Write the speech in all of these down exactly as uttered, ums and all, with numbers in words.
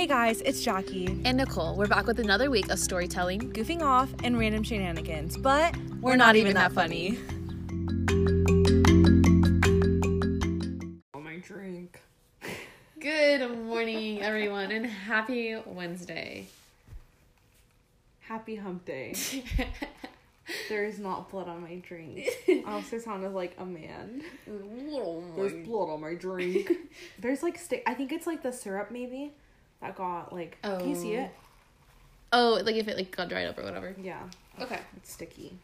Hey guys, it's Jackie and Nicole. We're back with another week of storytelling, goofing off, and random shenanigans, but we're, we're not, not even that funny. Oh, my drink. Good morning, everyone, and happy Wednesday. Happy hump day. There is not blood on my drink. I also sounded like a man. Oh, there's blood on my drink. There's like stick. I think it's like the syrup maybe that got like. Oh. Can you see it? Oh, like if it like got dried up or whatever. Yeah. Okay. It's sticky.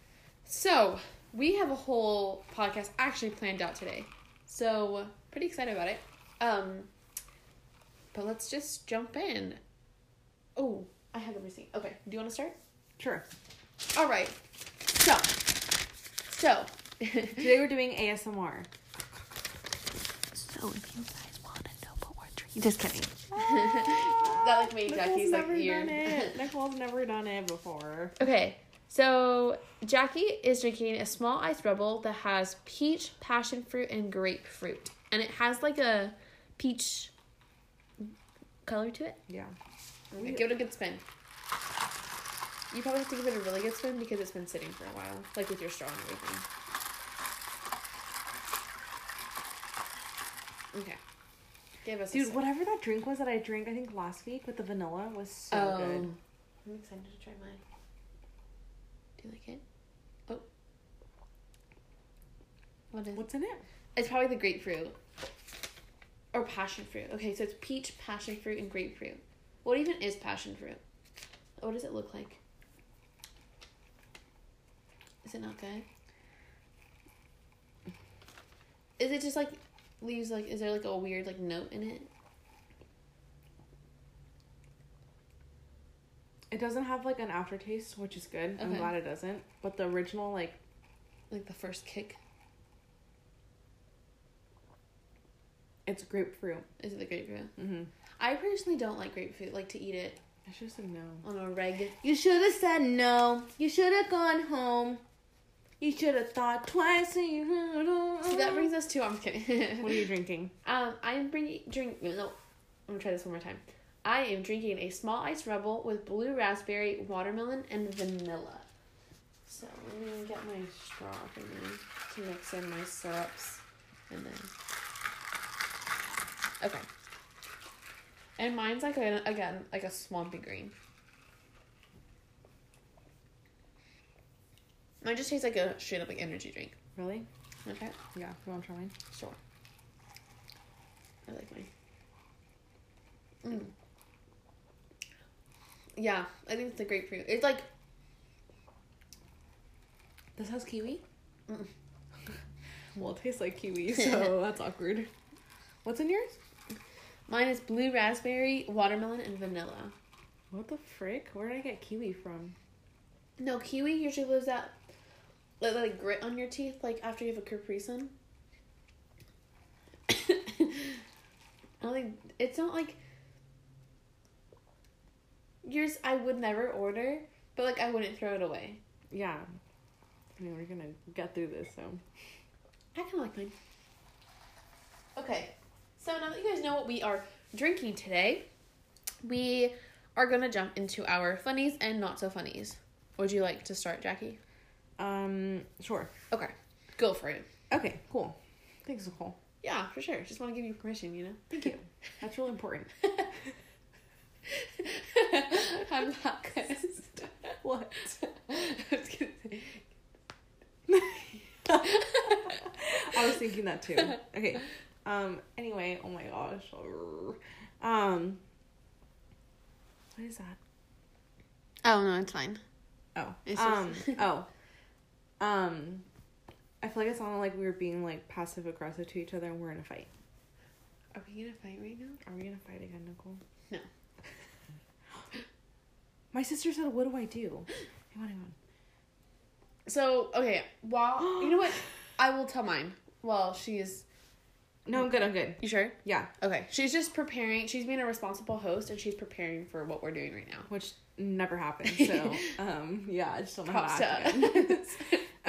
So we have a whole podcast actually planned out today. So pretty excited about it. Um, but let's just jump in. Oh, I have everything. Okay. Do you want to start? Sure. All right. So, so, today we're doing A S M R. So, if you guys want to know what we're drinking. Just kidding. Ah, that like made Jackie's like ear. Nicole's never done it before. Okay, so Jackie is drinking a small ice rebel that has peach, passion fruit, and grapefruit. And it has like a peach color to it. Yeah. Okay, give it a good spin. You probably have to give it a really good spin because it's been sitting for a while, like with your straw and everything. Okay. Give us Dude, a sip. Whatever that drink was that I drank, I think, last week with the vanilla was so oh. good. I'm excited to try mine. Do you like it? Oh. What is What's in it? It's probably the grapefruit. Or passion fruit. Okay, so it's peach, passion fruit, and grapefruit. What even is passion fruit? What does it look like? Is it not good? Is it just like leaves? Like, is there like a weird like note in it? It doesn't have like an aftertaste, which is good. Okay. I'm glad it doesn't. But the original like, like the first kick. It's grapefruit. Is it the grapefruit? Mm-hmm. I personally don't like grapefruit. Like to eat it. I should have said no. On a reg. You should have said no. You should have gone home. You should have thought twice. And you... See, that brings us to... I'm kidding. What are you drinking? Um, I'm bringing... Drink... No. I'm going to try this one more time. I am drinking a small ice rebel with blue raspberry, watermelon, and vanilla. So, let me get my straw for me to mix in my syrups. And then... Okay. And mine's like a, again like a swampy green. Mine just tastes like a straight up like energy drink. Really? Okay. Yeah. You want to try mine? Sure. I like mine. Mm. Yeah, I think it's the grapefruit. It's like. This has kiwi. Mm. Well, it tastes like kiwi, so that's awkward. What's in yours? Mine is blue raspberry, watermelon, and vanilla. What the frick? Where did I get kiwi from? No, kiwi usually leaves that, like, like grit on your teeth, like after you have a Capri Sun. I don't think it's not like yours. I would never order, but like I wouldn't throw it away. Yeah, I mean we're gonna get through this, so I kind of like mine. Okay. So now that you guys know what we are drinking today, we are going to jump into our funnies and not so funnies. Would you like to start, Jackie? Um, sure. Okay. Go for it. Okay, cool. Thanks, Nicole. Yeah, for sure. Just want to give you permission, you know? Thank you. That's really important. I'm not going to stop. What? I was going to say. I was thinking that too. Okay. Um, anyway, oh my gosh. Um, what is that? Oh, no, it's fine. Oh. It's um, just... oh. Um, I feel like it sounded like we were being, like, passive-aggressive to each other and we're in a fight. Are we gonna fight right now? Are we gonna fight again, Nicole? No. My sister said, what do I do? Hang on, hang on. So, okay, while, you know what? I will tell mine while she is... No, I'm good, I'm good. You sure? Yeah. Okay. She's just preparing. She's being a responsible host, and she's preparing for what we're doing right now. Which never happens, so, um, yeah, I just don't know Props how to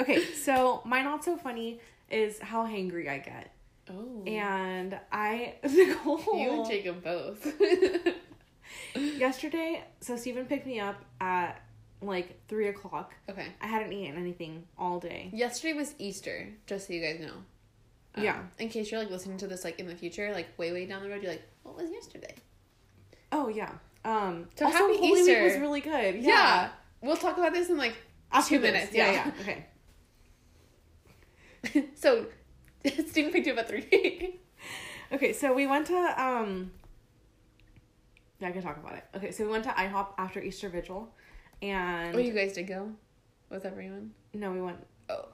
Okay, so my not so funny is how hangry I get. Oh. And I, Nicole. You and Jacob both. Yesterday, so Stephen picked me up at like three o'clock. Okay. I hadn't eaten anything all day. Yesterday was Easter, just so you guys know. Um, yeah. In case you're like listening to this like in the future, like way way down the road, you're like, what was yesterday? Oh yeah. Um. So also, happy Holy Easter. Week was really good. Yeah. yeah. We'll talk about this in like After two this. minutes. Yeah. Yeah. yeah. Okay. So, Stephen picked you up at three. Okay, so we went to, um, yeah, I can talk about it. Okay, so we went to IHOP after Easter Vigil, and... Oh, you guys did go? With everyone? No, we went... Oh.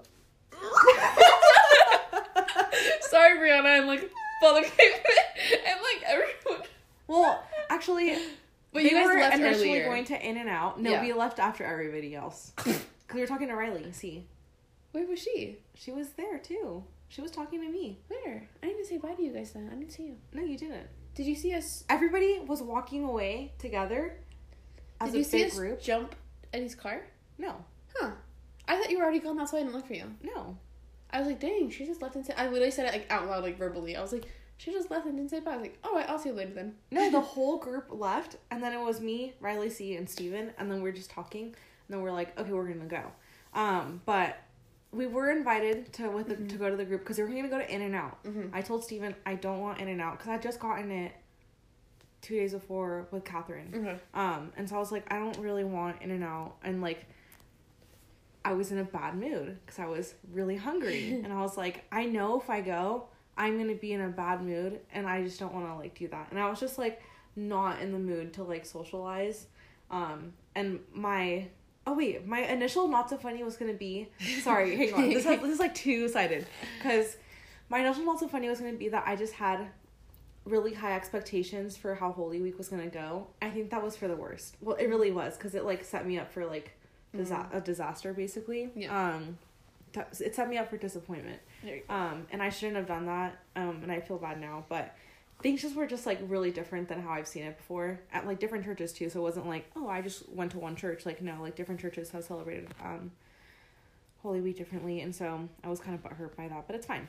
Sorry, Brianna, I'm, like, full of I'm, like, everyone... Well, actually, but you guys were left initially earlier. Going to In-N-Out. No, yeah. We left after everybody else. Because we were talking to Riley, see. Where was she? She was there, too. She was talking to me. Where? I didn't say bye to you guys then. I didn't see you. No, you didn't. Did you see us? Everybody was walking away together as Did a you big see group. Us jump Eddie's car? No. Huh. I thought you were already gone. That's why I didn't look for you. No. I was like, dang, she just left and said... I literally said it like out loud, like verbally. I was like, she just left and didn't say bye. I was like, oh, right, I'll see you later then. No, the whole group left. And then it was me, Riley C, and Steven. And then we were just talking. And then we we're like, okay, we're going to go. Um, But... We were invited to with the, mm-hmm. to go to the group because we were going to go to In-N-Out. Mm-hmm. I told Stephen I don't want In-N-Out because I just gotten it two days before with Catherine. Mm-hmm. Um, and so I was like, I don't really want In-N-Out. And like, I was in a bad mood because I was really hungry. And I was like, I know if I go, I'm going to be in a bad mood and I just don't want to like do that. And I was just like not in the mood to like socialize. Um, and my... Oh, wait. My initial not so funny was going to be... Sorry, hang on. This, has, this is, like, two-sided. Because my initial not so funny was going to be that I just had really high expectations for how Holy Week was going to go. I think that was for the worst. Well, it really was. Because it, like, set me up for, like, disa- mm. a disaster, basically. Yeah. Um, th- it set me up for disappointment. There you go. Um, and I shouldn't have done that. Um, and I feel bad now. But things just were just, like, really different than how I've seen it before. At, like, different churches, too. So it wasn't like, oh, I just went to one church. Like, no, like, different churches have celebrated um, Holy Week differently. And so I was kind of butthurt by that. But it's fine.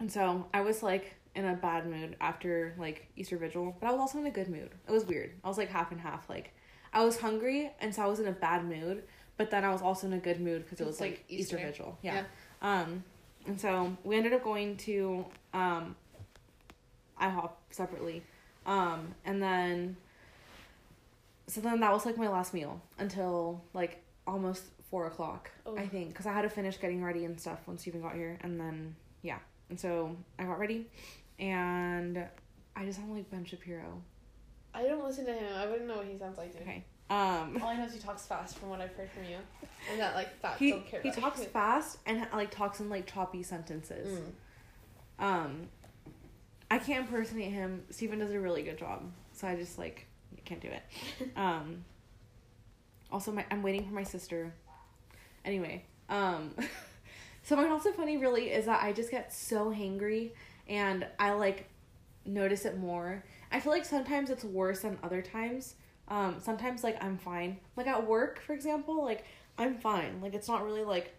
And so I was, like, in a bad mood after, like, Easter Vigil. But I was also in a good mood. It was weird. I was, like, half and half. Like, I was hungry, and so I was in a bad mood. But then I was also in a good mood because it was, like, like Easter. Easter Vigil. Yeah. yeah. Um, and so we ended up going to... um. IHOP separately, um and then so then that was like my last meal until like almost four o'clock. Oh. I think because I had to finish getting ready and stuff when Stephen got here, and then yeah and so I got ready and I just sound like Ben Shapiro. I don't listen to him. I wouldn't know what he sounds like. Okay. Um, all I know is he talks fast from what I've heard from you, and that like facts he, don't care he about talks it. Fast and like talks in like choppy sentences. mm. um I can't impersonate him. Stephen does a really good job. So I just, like, can't do it. Um, also, my I'm waiting for my sister. Anyway. Um, so what's also funny, really, is that I just get so hangry. And I, like, notice it more. I feel like sometimes it's worse than other times. Um, sometimes, like, I'm fine. Like, at work, for example, like, I'm fine. Like, it's not really, like...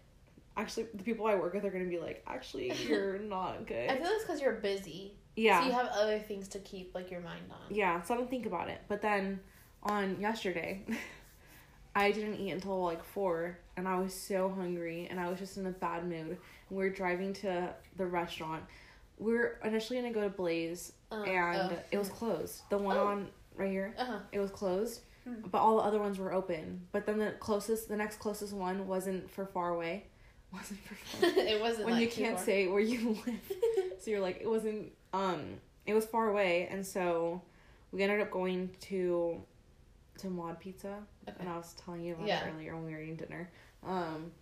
Actually, the people I work with are going to be like, actually, you're not good. I feel it's because you're busy. Yeah. So you have other things to keep, like, your mind on. Yeah, so I don't think about it. But then on yesterday, I didn't eat until, like, four, and I was so hungry, and I was just in a bad mood. And we were driving to the restaurant. We were initially going to go to Blaze, um, and oh. it was closed. The one oh. on right here, uh-huh. It was closed, mm-hmm. But all the other ones were open. But then the closest, the next closest one wasn't for far away. Wasn't for fun. It wasn't when like you can't before. Say where you live, so you're like it wasn't. Um, it was far away, and so we ended up going to to Mod Pizza, okay. And I was telling you about yeah. it earlier when we were eating dinner. Um,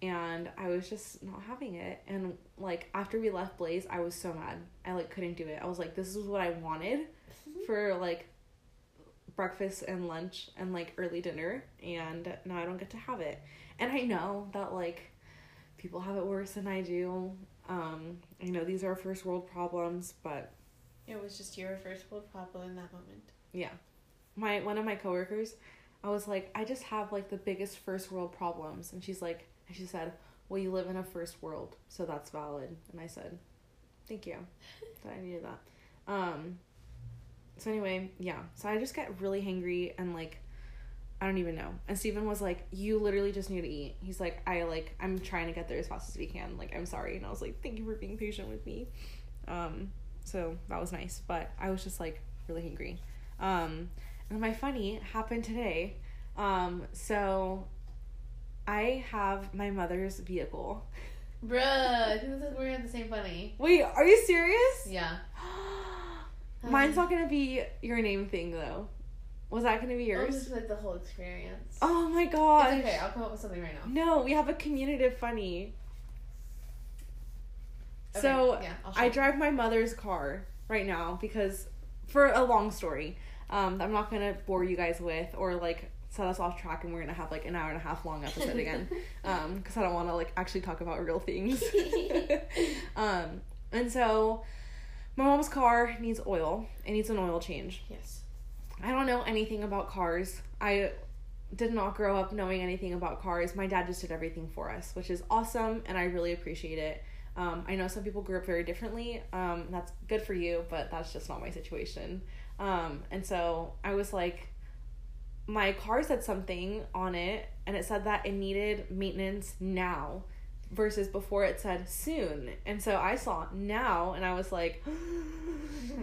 and I was just not having it, and like after we left Blaze, I was so mad. I like couldn't do it. I was like, this is what I wanted mm-hmm. for like breakfast and lunch and like early dinner, and now I don't get to have it. And I know that like. People have it worse than I do. Um, you know, these are first world problems, but... It was just your first world problem in that moment. Yeah. my One of my coworkers, I was like, I just have, like, the biggest first world problems. And she's like, and she said, well, you live in a first world, so that's valid. And I said, thank you. That I needed that. Um, So anyway, yeah. So I just got really hangry and, like, I don't even know. And Stephen was like, you literally just need to eat. He's like, I, like, I'm trying to get there as fast as we can. Like, I'm sorry. And I was like, thank you for being patient with me. Um, so that was nice. But I was just, like, really hangry. Um, and my funny happened today. Um, so I have my mother's vehicle. Bruh, I think this is we're at the same funny. Wait, are you serious? Yeah. Mine's not going to be your name thing, though. Was that going to be yours? Oh, just like the whole experience. Oh, my God. It's okay. I'll come up with something right now. No, we have a commutative funny. Okay. So, yeah, I drive my mother's car right now because, for a long story, um, I'm not going to bore you guys with or, like, set us off track and we're going to have, like, an hour and a half long episode again um, because I don't want to, like, actually talk about real things. um, and so... My mom's car needs oil. It needs an oil change. Yes. I don't know anything about cars. I did not grow up knowing anything about cars. My dad just did everything for us, which is awesome, and I really appreciate it. Um, I know some people grew up very differently. Um, that's good for you, but that's just not my situation. Um, and so I was like, my car said something on it, and it said that it needed maintenance now. Versus before it said soon. And so I saw now and I was like,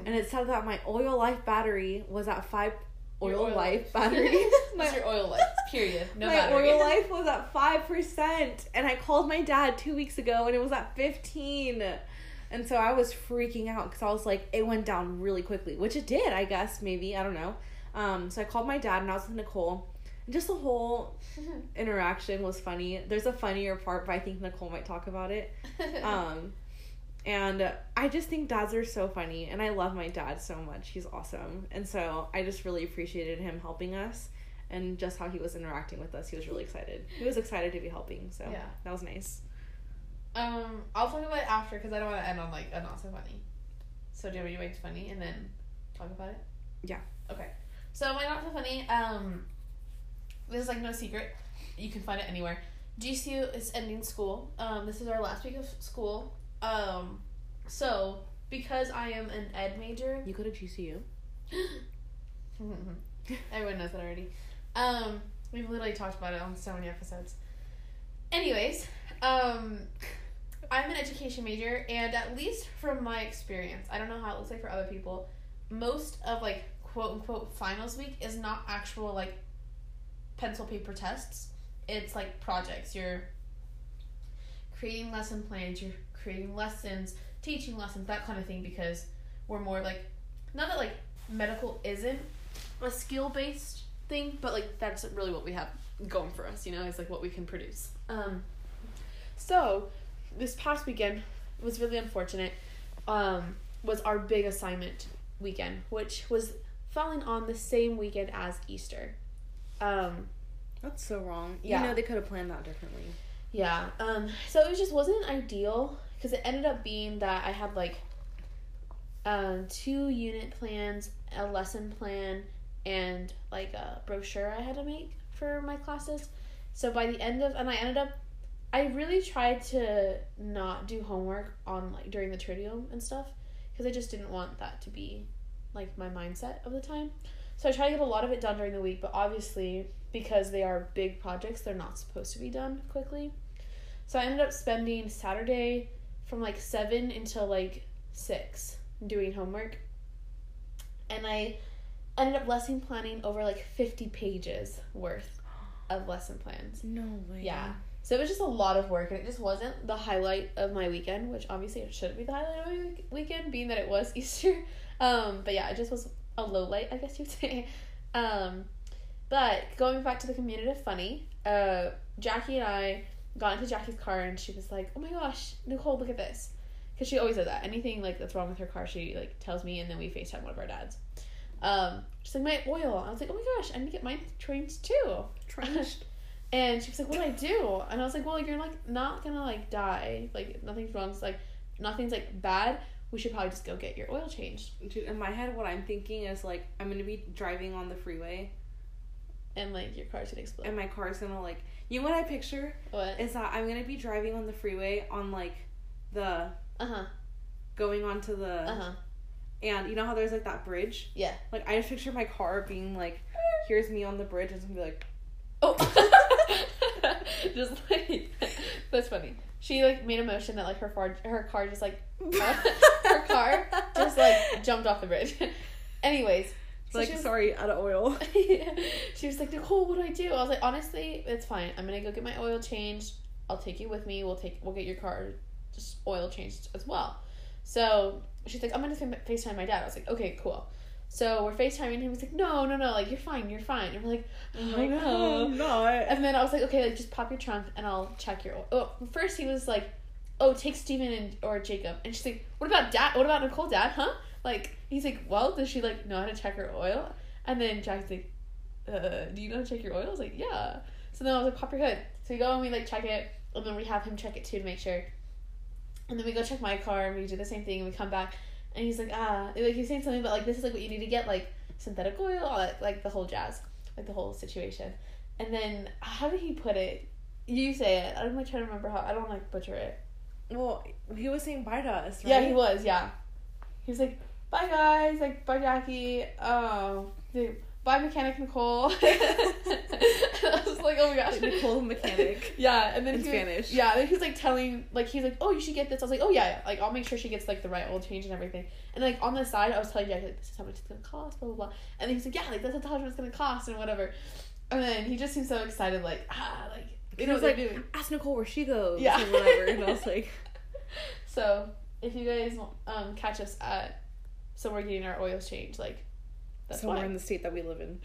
and it said that my oil life battery was at five oil, oil life, life battery. That's your oil life, period. No my battery. Oil life was at five percent. And I called my dad two weeks ago and it was at fifteen. And so I was freaking out because I was like, it went down really quickly, which it did, I guess, maybe, I don't know. Um, so I called my dad and I was with Nicole. Just the whole interaction was funny. There's a funnier part, but I think Nicole might talk about it. Um, and I just think dads are so funny, and I love my dad so much. He's awesome. And so I just really appreciated him helping us and just how he was interacting with us. He was really excited. He was excited to be helping, so yeah. That was nice. Um, I'll talk about it after because I don't want to end on, like, a not so funny. So do you want me to wait to funny and then talk about it? Yeah. Okay. So my not so funny... Um. This is, like, no secret. You can find it anywhere. G C U is ending school. Um, this is our last week of school. Um, so, because I am an ed major... You go to G C U? Everyone knows that already. Um, we've literally talked about it on so many episodes. Anyways, um, I'm an education major, and at least from my experience, I don't know how it looks like for other people, most of, like, quote-unquote finals week is not actual, like, pencil paper tests. It's like projects. You're creating lesson plans, you're creating lessons, teaching lessons, that kind of thing, because we're more like, not that like medical isn't a skill-based thing, but like that's really what we have going for us, you know, it's like what we can produce. Um, so this past weekend was really unfortunate, um, was our big assignment weekend, which was falling on the same weekend as Easter. Um, that's so wrong. Yeah. You know, they could have planned that differently. Yeah. Um, so it was just wasn't ideal because it ended up being that I had like um, two unit plans, a lesson plan, and like a brochure I had to make for my classes. So by the end of, and I ended up, I really tried to not do homework on like during the tridium and stuff because I just didn't want that to be like my mindset of the time. So I try to get a lot of it done during the week, but obviously, because they are big projects, they're not supposed to be done quickly. So I ended up spending Saturday from, like, seven until, like, six doing homework. And I ended up lesson planning over, like, fifty pages worth of lesson plans. No way. Yeah. So it was just a lot of work, and it just wasn't the highlight of my weekend, which obviously it shouldn't be the highlight of my week- weekend, being that it was Easter. Um, but, yeah, it just was... a low light, I guess you'd say. Um, but going back to the commutative funny, uh, Jackie and I got into Jackie's car and she was like, oh my gosh, Nicole, look at this. Because she always does that. Anything like that's wrong with her car, she like tells me, and then we FaceTime one of our dads. Um, she's like, my oil. I was like, oh my gosh, I need to get mine changed too. Changed? And she was like, what do I do? And I was like, well, you're like not gonna like die. Like nothing's wrong. It's, like nothing's like bad. We should probably just go get your oil changed. Dude, in my head, what I'm thinking is, like, I'm going to be driving on the freeway. And, like, your car's going to explode. And my car's going to, like... You know what I picture? What? Is that I'm going to be driving on the freeway on, like, the... Uh-huh. Going onto the... Uh-huh. And you know how there's, like, that bridge? Yeah. Like, I just picture my car being, like, here's me on the bridge, and it's gonna be like, oh. Just, like, that's funny. She, like, made a motion that, like, her, far- her car just, like, her car just, like, jumped off the bridge. Anyways. So like, was, sorry, out of oil. Yeah. She was like, Nicole, what do I do? I was like, honestly, it's fine. I'm gonna go get my oil changed. I'll take you with me. We'll take, we'll get your car just oil changed as well. So she's like, I'm going to FaceTime my dad. I was like, okay, cool. So we're FaceTiming him. He's like, no, no, no. Like, you're fine. You're fine. And we're like, oh, I know. I'm not. And then I was like, okay, like, just pop your trunk and I'll check your oil. Oh, first he was like, oh, take Stephen and or Jacob. And she's like, what about dad? What about Nicole, dad? Huh? Like, he's like, well, does she, like, know how to check her oil? And then Jack's like, uh, do you know how to check your oil? I was like, yeah. So then I was like, pop your hood. So we go and we, like, check it. And then we have him check it, too, to make sure. And then we go check my car, and we do the same thing, and we come back, and he's like, ah, like, he's saying something about, like, this is, like, what you need to get, like, synthetic oil, all that, like, the whole jazz, like, the whole situation. And then, how did he put it? You say it. I'm, like, trying to remember how. I don't, like, butcher it. Well, he was saying bye to us, right? Yeah, he was, yeah. He was like, bye, guys, like, bye, Jackie, oh, dude. Bye, mechanic Nicole. I was like, oh my gosh, like Nicole mechanic. Yeah, and then in he Spanish. Was, yeah, then he's like telling, like he's like, oh, you should get this. I was like, oh yeah, yeah, like I'll make sure she gets like the right oil change and everything. And like on the side, I was telling Jackie, like, this is how much it's gonna cost, blah blah blah. And then he's like, yeah, like that's how much it's gonna cost and whatever. And then he just seemed so excited, like ah, like you know what they're doing. Ask Nicole where she goes. Yeah. And whatever. And I was like, so if you guys um catch us at somewhere getting our oils changed, like. That's somewhere why. In the state that we live in.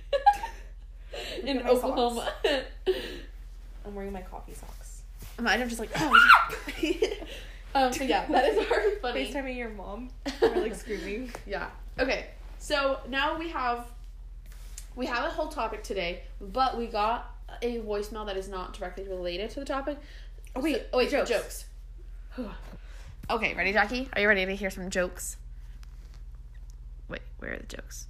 In Oklahoma. I'm wearing my coffee socks. Um, I'm just like, oh. um, so yeah, that is our funny. FaceTiming your mom. We're like screaming. Yeah. Okay. So now we have, we have a whole topic today, but we got a voicemail that is not directly related to the topic. Oh wait, so, oh, wait jokes. jokes. Okay, ready, Jackie? Are you ready to hear some jokes? Wait, where are the jokes?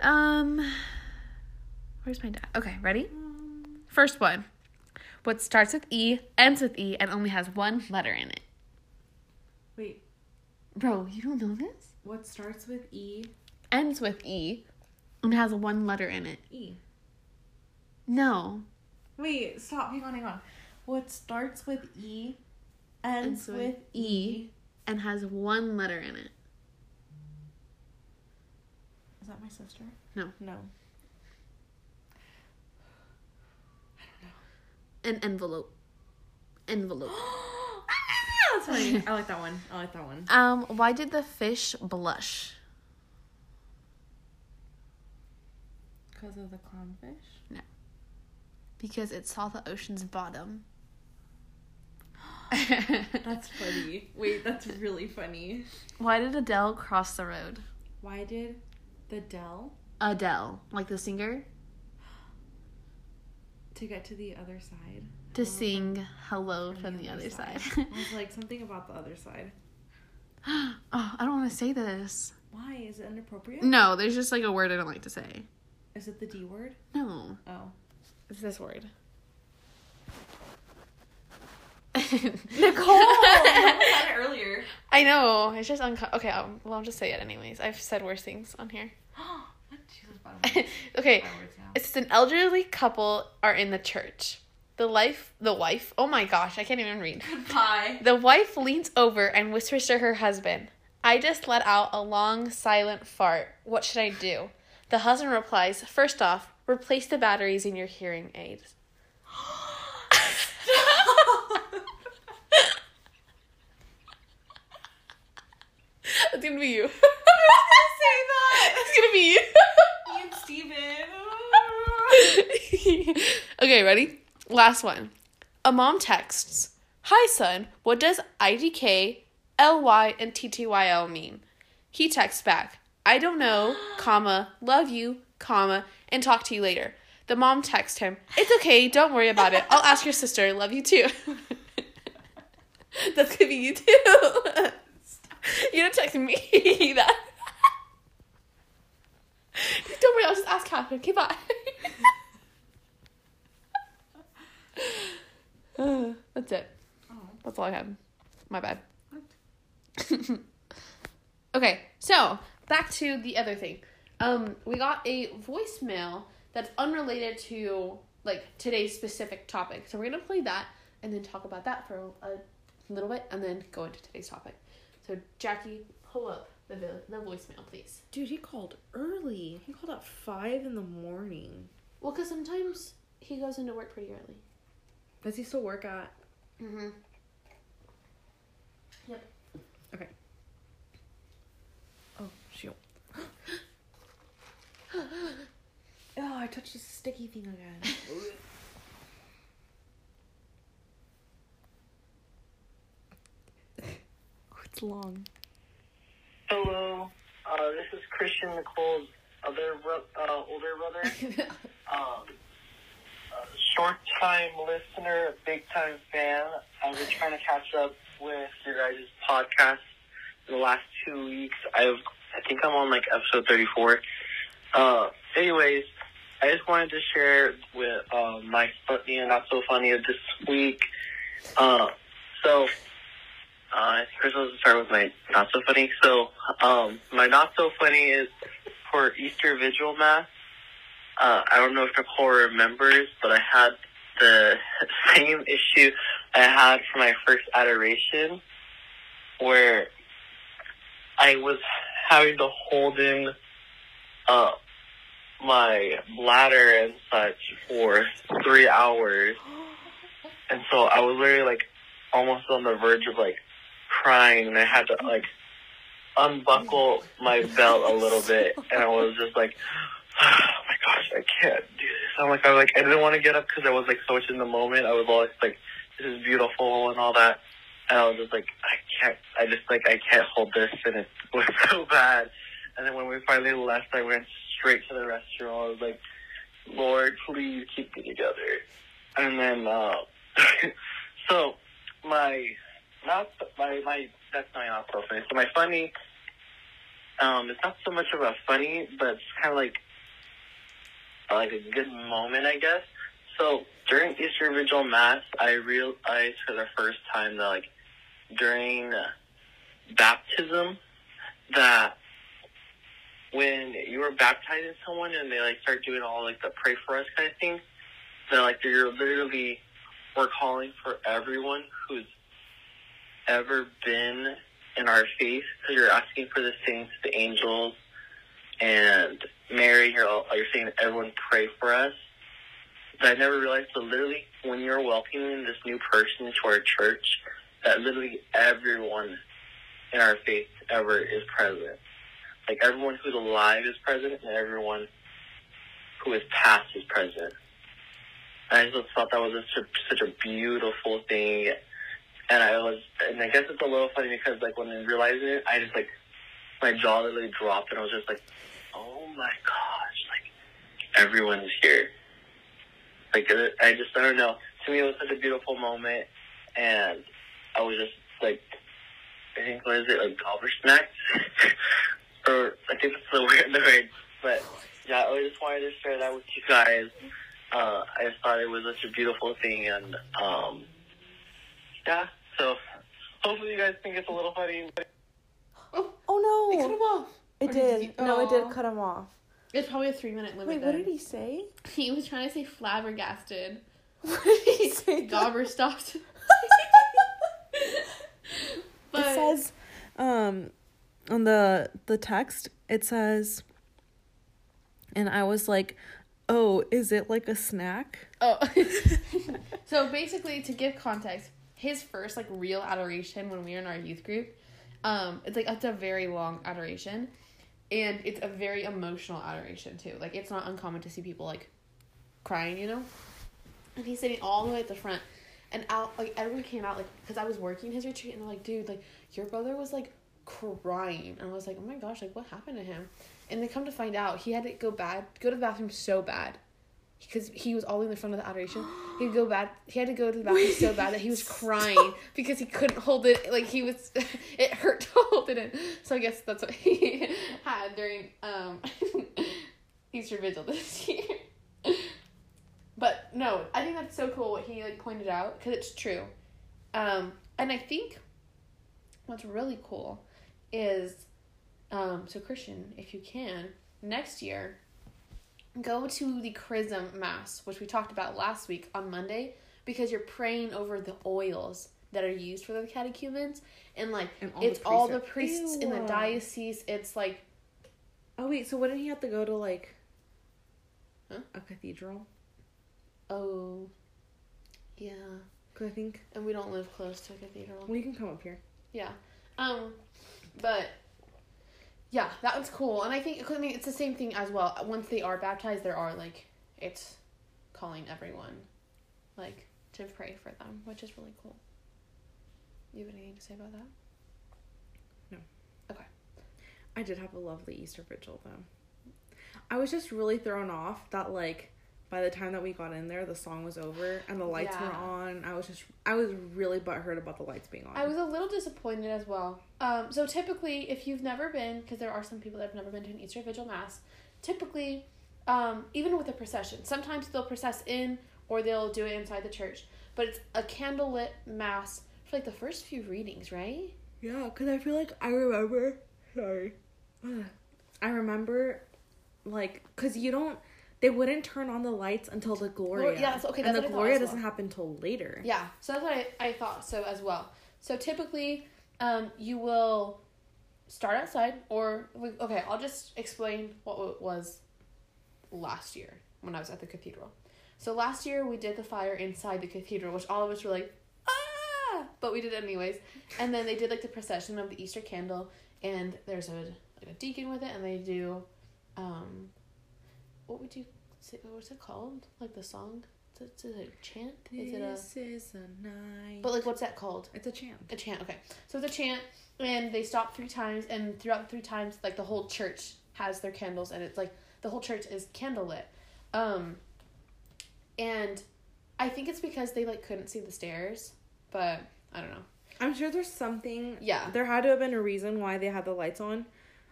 Um, where's my dad? Okay, ready? First one. What starts with E, ends with E, and only has one letter in it? Wait. Bro, you don't know this? What starts with E? Ends with E, and has one letter in it. E. No. Wait, stop. Hang on, hang on. What starts with E, ends, ends with E, E, and has one letter in it? Is that my sister? No. No. I don't know. An envelope. Envelope. That's funny. I like that one. I like that one. Um, why did the fish blush? Because of the clownfish? No. Because it saw the ocean's bottom. That's funny. Wait, that's really funny. Why did Adele cross the road? Why did... The Dell? Adele. Like the singer? To get to the other side. To hello sing from, hello from, from the, the other, other side. side. I was like, something about the other side. Oh, I don't want to say this. Why? Is it inappropriate? No, there's just like a word I don't like to say. Is it the D word? No. Oh. It's this word. Nicole! I said it earlier. I know. It's just unco- Okay, I'll, well, I'll just say it anyways. I've said worse things on here. Okay. It's just an elderly couple are in the church. The life, the wife. Oh my gosh, I can't even read. Goodbye. The wife leans over and whispers to her husband, "I just let out a long, silent fart. What should I do?" The husband replies, "First off, replace the batteries in your hearing aids." It's gonna be you. I was gonna say that. It's gonna be you. Me and Steven. Okay, ready? Last one. A mom texts, "Hi son, what does I D K, L Y, and T T Y L mean?" He texts back, "I don't know, comma, love you, comma, and talk to you later." The mom texts him, "It's okay, don't worry about it. I'll ask your sister, love you too." That's gonna be you too. You don't text me that. Don't worry, I'll just ask Catherine. Okay, bye. uh, that's it. Oh. That's all I had. My bad. Okay, so back to the other thing. Um, we got a voicemail that's unrelated to, like, today's specific topic. So we're going to play that and then talk about that for a little bit and then go into today's topic. So, Jackie, pull up the the voicemail, please. Dude, he called early. He called at five in the morning. Well, because sometimes he goes into work pretty early. Does he still work at? Mm-hmm. Yep. Okay. Oh, shoot. Oh, I touched the sticky thing again. Oh, it's long. Hello, uh, this is Christian, Nicole's other bro- uh, older brother. um, uh, short-time listener, big-time fan. I've been trying to catch up with your guys' podcast in the last two weeks. I've, I think I'm on, like, episode thirty-four. Uh, anyways, I just wanted to share with uh, my funny and not so funny of this week. Uh, so... Uh, first I'll start with my not so funny. So, um, my not so funny is for Easter Vigil Mass. Uh, I don't know if Nicole remembers, but I had the same issue I had for my first adoration, where I was having to hold in, uh, my bladder and such for three hours. And so I was literally, like, almost on the verge of, like, crying, and I had to, like, unbuckle my belt a little bit, and I was just like, oh my gosh, I can't do this. I'm like, I was like, I didn't want to get up because I was, like, so much in the moment. I was always like, this is beautiful and all that, and I was just like, I can't, I just, like, I can't hold this, and it was so bad. And then when we finally left, I went straight to the restroom. I was like, Lord, please keep me together. And then, uh, so, my not my my that's not my so funny. So my funny, um, it's not so much of a funny, but it's kind of like like a good moment, I guess. So during Easter Vigil Mass, I realized for the first time that, like, during baptism, that when you were baptizing someone and they, like, start doing all, like, the pray for us kind of thing, that, like, you're literally we're calling for everyone who's ever been in our faith. So you're asking for the saints, the angels, and Mary. You're, all, you're saying everyone pray for us. But I never realized that literally when you're welcoming this new person to our church, that literally everyone in our faith ever is present. Like, everyone who's alive is present, and everyone who is past is present. I just thought that was a, such a beautiful thing, and I was, and I guess it's a little funny because, like, when I realized it, I just, like, my jaw literally dropped, and I was just like, oh my gosh, like, everyone's here. Like, I just, I don't know. To me, it was such a beautiful moment, and I was just, like, I think, what is it, like, gobbersmacked? Or, I think that's the weird word, but, yeah, I just wanted to share that with you guys. Uh, I thought it was such a beautiful thing, and, um, yeah, so hopefully you guys think it's a little funny. Oh, oh no! It cut him off. It did. did he, no, oh. It did cut him off. It's probably a three-minute limit. Wait, then. What did he say? He was trying to say flabbergasted. What did he say? Gobber stopped. But it says, um, on the the text, it says, and I was like, oh, is it like a snack? Oh. So basically, to give context, his first, like, real adoration when we were in our youth group, um, it's, like, that's a very long adoration, and it's a very emotional adoration, too. Like, it's not uncommon to see people, like, crying, you know? And he's sitting all the way at the front, and out, like, everyone came out, like, because I was working his retreat, and they're like, dude, like, your brother was, like, crying. And I was like, oh my gosh, like, what happened to him? And then come to find out, he had to go bad, go to the bathroom so bad, because he was all in the front of the adoration. He'd go bad. He had to go to the bathroom Wait, so bad that he was crying stop. because he couldn't hold it. Like, he was, it hurt to hold it in. So I guess that's what he had during um, Easter Vigil this year. But no, I think that's so cool what he, like, pointed out, because it's true. Um, and I think what's really cool is Um, so Christian, if you can, next year, go to the Chrism Mass, which we talked about last week on Monday, because you're praying over the oils that are used for the catechumens, and like and all it's the all the priests Ew. in the diocese. It's like, oh wait, so wouldn't he have to go to like huh? a cathedral? Oh, yeah. Cause I think, and we don't live close to a cathedral. Well, you can come up here. Yeah, um, but. Yeah, that was cool. And I think I mean, it's the same thing as well. Once they are baptized, there are, like, it's calling everyone, like, to pray for them, which is really cool. You have anything to say about that? No. Okay. I did have a lovely Easter vigil, though. I was just really thrown off that, like, by the time that we got in there, the song was over and the lights yeah. were on. I was just, I was really butthurt about the lights being on. I was a little disappointed as well. Um, so typically, if you've never been, because there are some people that have never been to an Easter Vigil Mass, typically, um, even with a procession, sometimes they'll process in or they'll do it inside the church. But it's a candlelit Mass for like the first few readings, right? Yeah, because I feel like I remember, sorry, I remember, like, because you don't, they wouldn't turn on the lights until the Gloria. Well, yeah, so, okay, that's and the Gloria well. doesn't happen until later. Yeah, so that's what I, I thought so as well. So typically, um, you will start outside or... Okay, I'll just explain what it was last year when I was at the cathedral. So last year, we did the fire inside the cathedral, which all of us were like, ah! But we did it anyways. And then they did like the procession of the Easter candle, and there's a, like, a deacon with it, and they do... Um, What would you say? What's it called? Like the song? Is it, is it a chant? Is it a... This is a night. But like, what's that called? It's a chant. A chant, okay. So it's a chant, and they stop three times, and throughout three times, like the whole church has their candles, and it's like the whole church is candlelit. Um, and I think it's because they like couldn't see the stairs, but I don't know. I'm sure there's something. Yeah. There had to have been a reason why they had the lights on.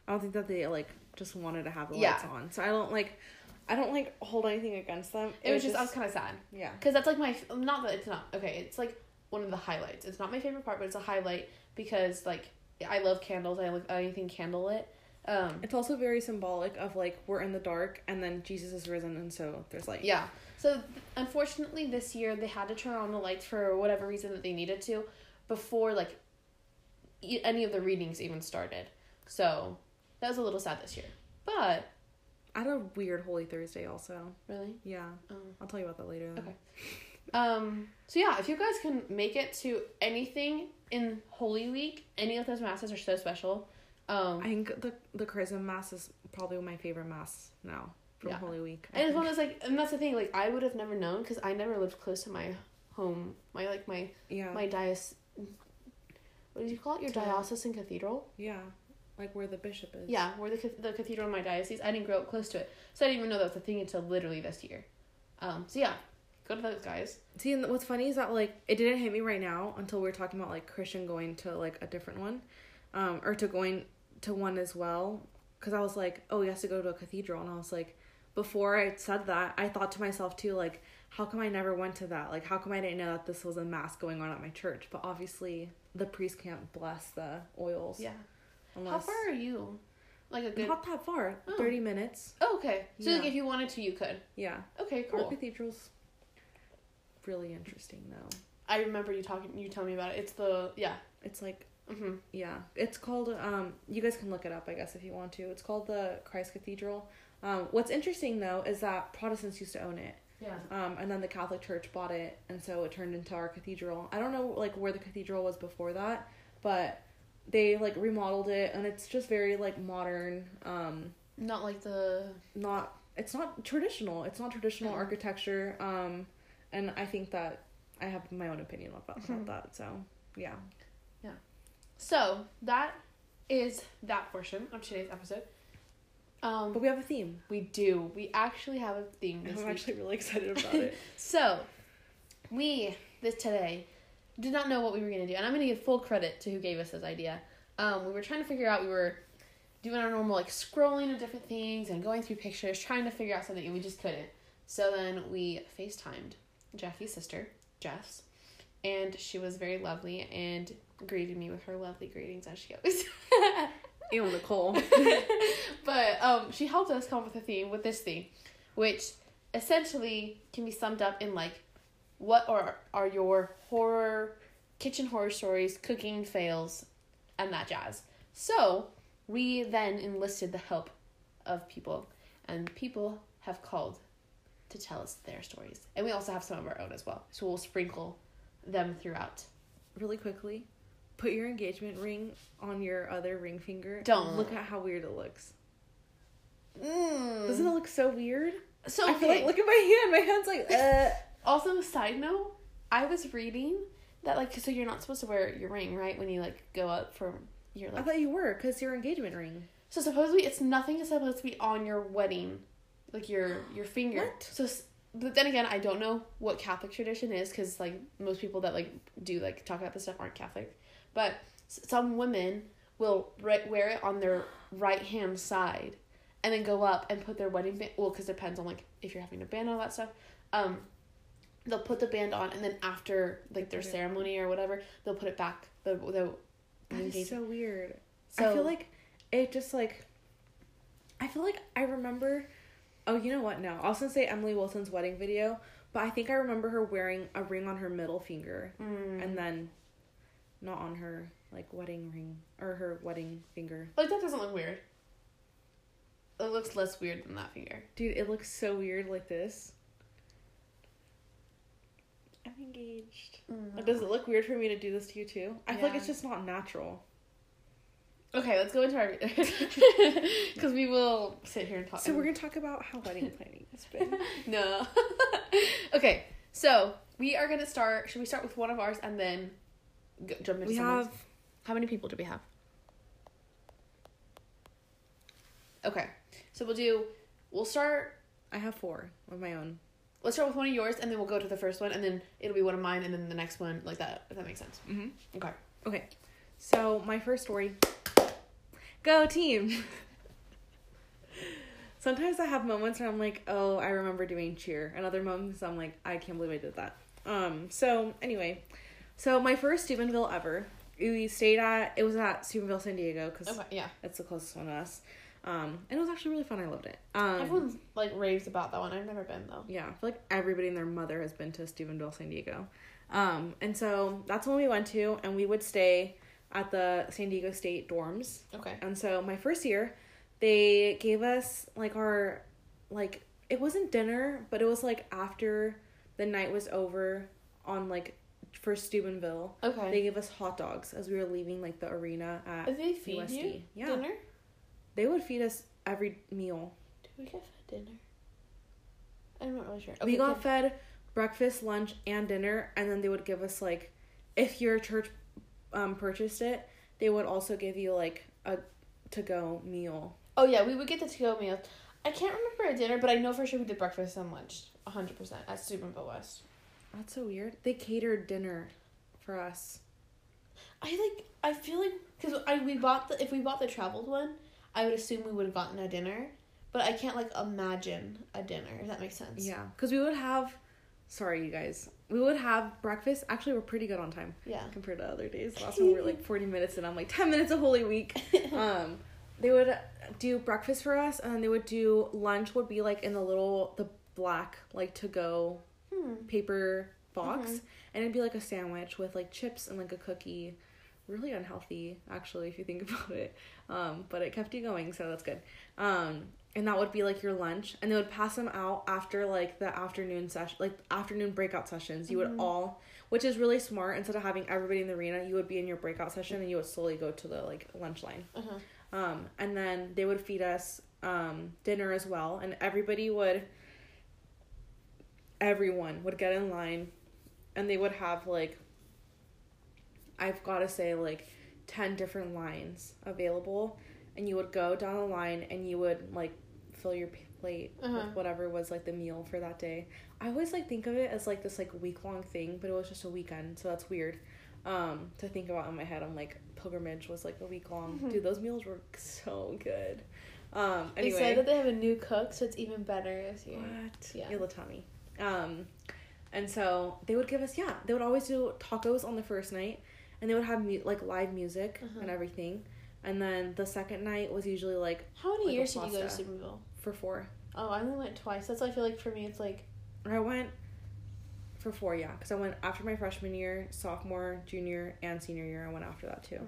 I don't think that they like just wanted to have the yeah. lights on. So I don't like... I don't, like, hold anything against them. It, it was just, just... I was kind of sad. Yeah. Because that's, like, my... Not that it's not... Okay, it's, like, one of the highlights. It's not my favorite part, but it's a highlight because, like, I love candles. I love anything candlelit. Um, it's also very symbolic of, like, we're in the dark, and then Jesus is risen, and so there's light. Yeah. So, unfortunately, this year, they had to turn on the lights for whatever reason that they needed to before, like, e- any of the readings even started. So, that was a little sad this year. But... I had a weird Holy Thursday also. Really? Yeah. Um, I'll tell you about that later. Then. Okay. Um, so yeah, if you guys can make it to anything in Holy Week, any of those masses are so special. Um, I think the the Chrism Mass is probably my favorite mass now from yeah. Holy Week. I and think. It's one of those, like, and that's the thing, like, I would have never known because I never lived close to my home, my, like, my, yeah. my diocese, what did you call it? Your diocesan cathedral? Yeah. Like, where the bishop is. Yeah, where the the cathedral in my diocese. I didn't grow up close to it. So I didn't even know that was a thing until literally this year. Um, so, yeah. Go to those guys. See, and what's funny is that, like, it didn't hit me right now until we were talking about, like, Christian going to, like, a different one. Um, or to going to one as well. Because I was like, oh, he has to go to a cathedral. And I was like, before I said that, I thought to myself, too, like, how come I never went to that? Like, how come I didn't know that this was a mass going on at my church? But obviously, the priest can't bless the oils. Yeah. Unless, how far are you? Like a good... Not that far. Oh. thirty minutes. Oh, okay. So yeah. Like, if you wanted to, you could. Yeah. Okay, cool. Our cathedral's really interesting, though. I remember you talking... You telling me about it. It's the... Yeah. It's like... Mm-hmm. Yeah. It's called... Um, you guys can look it up, I guess, if you want to. It's called the Christ Cathedral. Um, what's interesting, though, is that Protestants used to own it. Yeah. Um, and then the Catholic Church bought it, and so it turned into our cathedral. I don't know, like, where the cathedral was before that, but... They, like, remodeled it, and it's just very, like, modern. Um, not like the... Not... It's not traditional. It's not traditional mm-hmm. architecture. Um, and I think that I have my own opinion about, mm-hmm. about that. So, yeah. Yeah. So, that is that portion of today's episode. Um, but we have a theme. We do. We actually have a theme this I'm week. Actually really excited about it. So, we, this today... did not know what we were going to do. And I'm going to give full credit to who gave us this idea. Um, we were trying to figure out, we were doing our normal, like, scrolling of different things and going through pictures, trying to figure out something, and we just couldn't. So then we FaceTimed Jackie's sister, Jess, and she was very lovely and greeted me with her lovely greetings as she always Ew, Nicole. But um, she helped us come up with a theme, with this theme, which essentially can be summed up in, like, what are are your horror, kitchen horror stories, cooking fails, and that jazz. So we then enlisted the help of people, and people have called to tell us their stories. And we also have some of our own as well. So we'll sprinkle them throughout. Really quickly, put your engagement ring on your other ring finger. Don't. Look at how weird it looks. Mm. Doesn't it look so weird? So I feel like, look at my hand. My hand's like, uh. Also, side note, I was reading that, like, so you're not supposed to wear your ring, right? When you, like, go up for your, like. I thought you were, because your engagement ring. So supposedly, it's nothing is supposed to be on your wedding, like, your, your finger. What? So, but then again, I don't know what Catholic tradition is, because, like, most people that, like, do, like, talk about this stuff aren't Catholic. But some women will re- wear it on their right-hand side and then go up and put their wedding band... Well, because it depends on, like, if you're having a band and all that stuff. Um, they'll put the band on, and then after, like, their ceremony or whatever, they'll put it back. The, the That is gate. So weird. So, I feel like it just, like... I feel like I remember... Oh, you know what? No. I was going to say Emily Wilson's wedding video, but I think I remember her wearing a ring on her middle finger. Mm. And then not on her, like, wedding ring. Or her wedding finger. Like, that doesn't look weird. It looks less weird than that finger. Dude, it looks so weird like this. I'm engaged. Mm. Like, does it look weird for me to do this to you, too? I yeah. feel like it's just not natural. Okay, let's go into our... Because we will sit here and talk. So we're going to talk about how wedding planning has been. No. Okay, so we are going to start... Should we start with one of ours and then go, jump into we someone's? We have... How many people do we have? Okay, so we'll do... We'll start... I have four of my own. Let's start with one of yours, and then we'll go to the first one, and then it'll be one of mine, and then the next one, like that, if that makes sense. Mm-hmm. Okay. Okay, so my first story... Go team. Sometimes I have moments where I'm like, oh, I remember doing cheer, and other moments I'm like, I can't believe I did that. Um so anyway, so my first Steubenville ever, we stayed at it was at Steubenville, San Diego, because okay, yeah, it's the closest one to us. Um and it was actually really fun. I loved it. Um everyone's like raves about that one. I've never been though. Yeah, I feel like everybody and their mother has been to Steubenville, San Diego. Um and so that's when we went to, and we would stay at the San Diego State dorms. Okay. And so my first year, they gave us, like, our, like, it wasn't dinner, but it was, like, after the night was over on, like, for Steubenville. Okay. They gave us hot dogs as we were leaving, like, the arena at U S D. Did they feed U S D. You yeah. dinner? They would feed us every meal. Did we get fed dinner? I'm not really sure. Okay, we got fed breakfast, lunch, and dinner, and then they would give us, like, if your church... um purchased it, they would also give you like a to-go meal. Oh yeah, we would get the to-go meal. I can't remember a dinner, but I know for sure we did breakfast and lunch one hundred percent at Steubenville West. That's so weird. They catered dinner for us. I like I feel like because I we bought the if we bought the traveled one, I would assume we would have gotten a dinner, but I can't like imagine a dinner, if that makes sense. Yeah, because we would have Sorry, you guys. We would have breakfast. Actually, we're pretty good on time. Yeah. Compared to other days. Last one, we were like forty minutes, and I'm like ten minutes a holy week. Um, they would do breakfast for us, and they would do lunch would be, like, in the little, the black, like, to-go hmm. paper box. Mm-hmm. And it'd be, like, a sandwich with, like, chips and, like, a cookie. Really unhealthy, actually, if you think about it. Um, but it kept you going, so that's good. Um... And that would be, like, your lunch. And they would pass them out after, like, the afternoon session, like, afternoon breakout sessions. You would mm-hmm. all, which is really smart. Instead of having everybody in the arena, you would be in your breakout session and you would slowly go to the, like, lunch line. Uh-huh. Um, and then they would feed us um, dinner as well. And everybody would, everyone would get in line. And they would have, like, I've got to say, like, ten different lines available. And you would go down the line and you would, like, fill your plate uh-huh. with whatever was, like, the meal for that day. I always, like, think of it as, like, this, like, week-long thing, but it was just a weekend, so that's weird um, to think about in my head. I'm like, pilgrimage was, like, a week-long. Mm-hmm. Dude, those meals were so good. Um, anyway. They said that they have a new cook, so it's even better as you... What? Yeah. You'll tell me. Um, and so they would give us, yeah, they would always do tacos on the first night, and they would have, mu- like, live music uh-huh. and everything. And then the second night was usually, like, how many like years did you go to Steubenville? For four. Oh, I only went twice. That's why I feel like for me it's, like... I went for four, yeah. Because I went after my freshman year, sophomore, junior, and senior year. I went after that, too.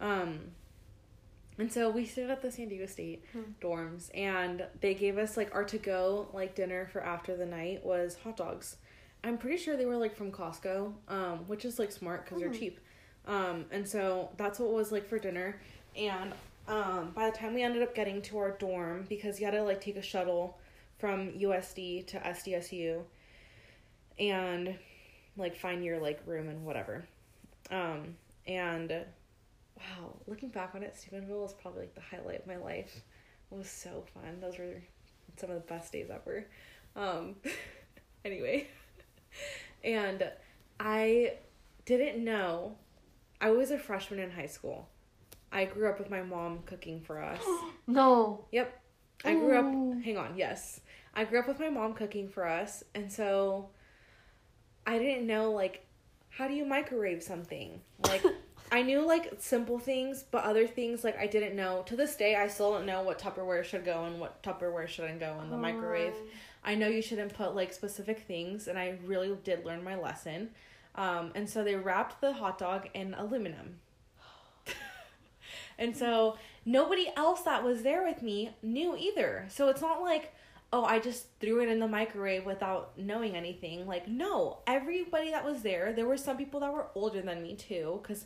Um... And so we stayed at the San Diego State hmm. dorms, and they gave us, like, our to-go, like, dinner for after the night was hot dogs. I'm pretty sure they were, like, from Costco, um, which is, like, smart because oh. they're cheap. Um, and so that's what it was, like, for dinner. And um, by the time we ended up getting to our dorm, because you had to, like, take a shuttle from U S D to S D S U and, like, find your, like, room and whatever. Um, and... Wow, looking back on it, Steubenville was probably, like, the highlight of my life. It was so fun. Those were some of the best days ever. Um, anyway. And I didn't know. I was a freshman in high school. I grew up with my mom cooking for us. No. Yep. I grew Ooh. up... Hang on. Yes. I grew up with my mom cooking for us. And so I didn't know, like, how do you microwave something? Like... I knew, like, simple things, but other things, like, I didn't know. To this day, I still don't know what Tupperware should go and what Tupperware shouldn't go in the oh. microwave. I know you shouldn't put, like, specific things, and I really did learn my lesson. Um, and so they wrapped the hot dog in aluminum. And so nobody else that was there with me knew either. So it's not like, oh, I just threw it in the microwave without knowing anything. Like, no, everybody that was there, there were some people that were older than me, too, because...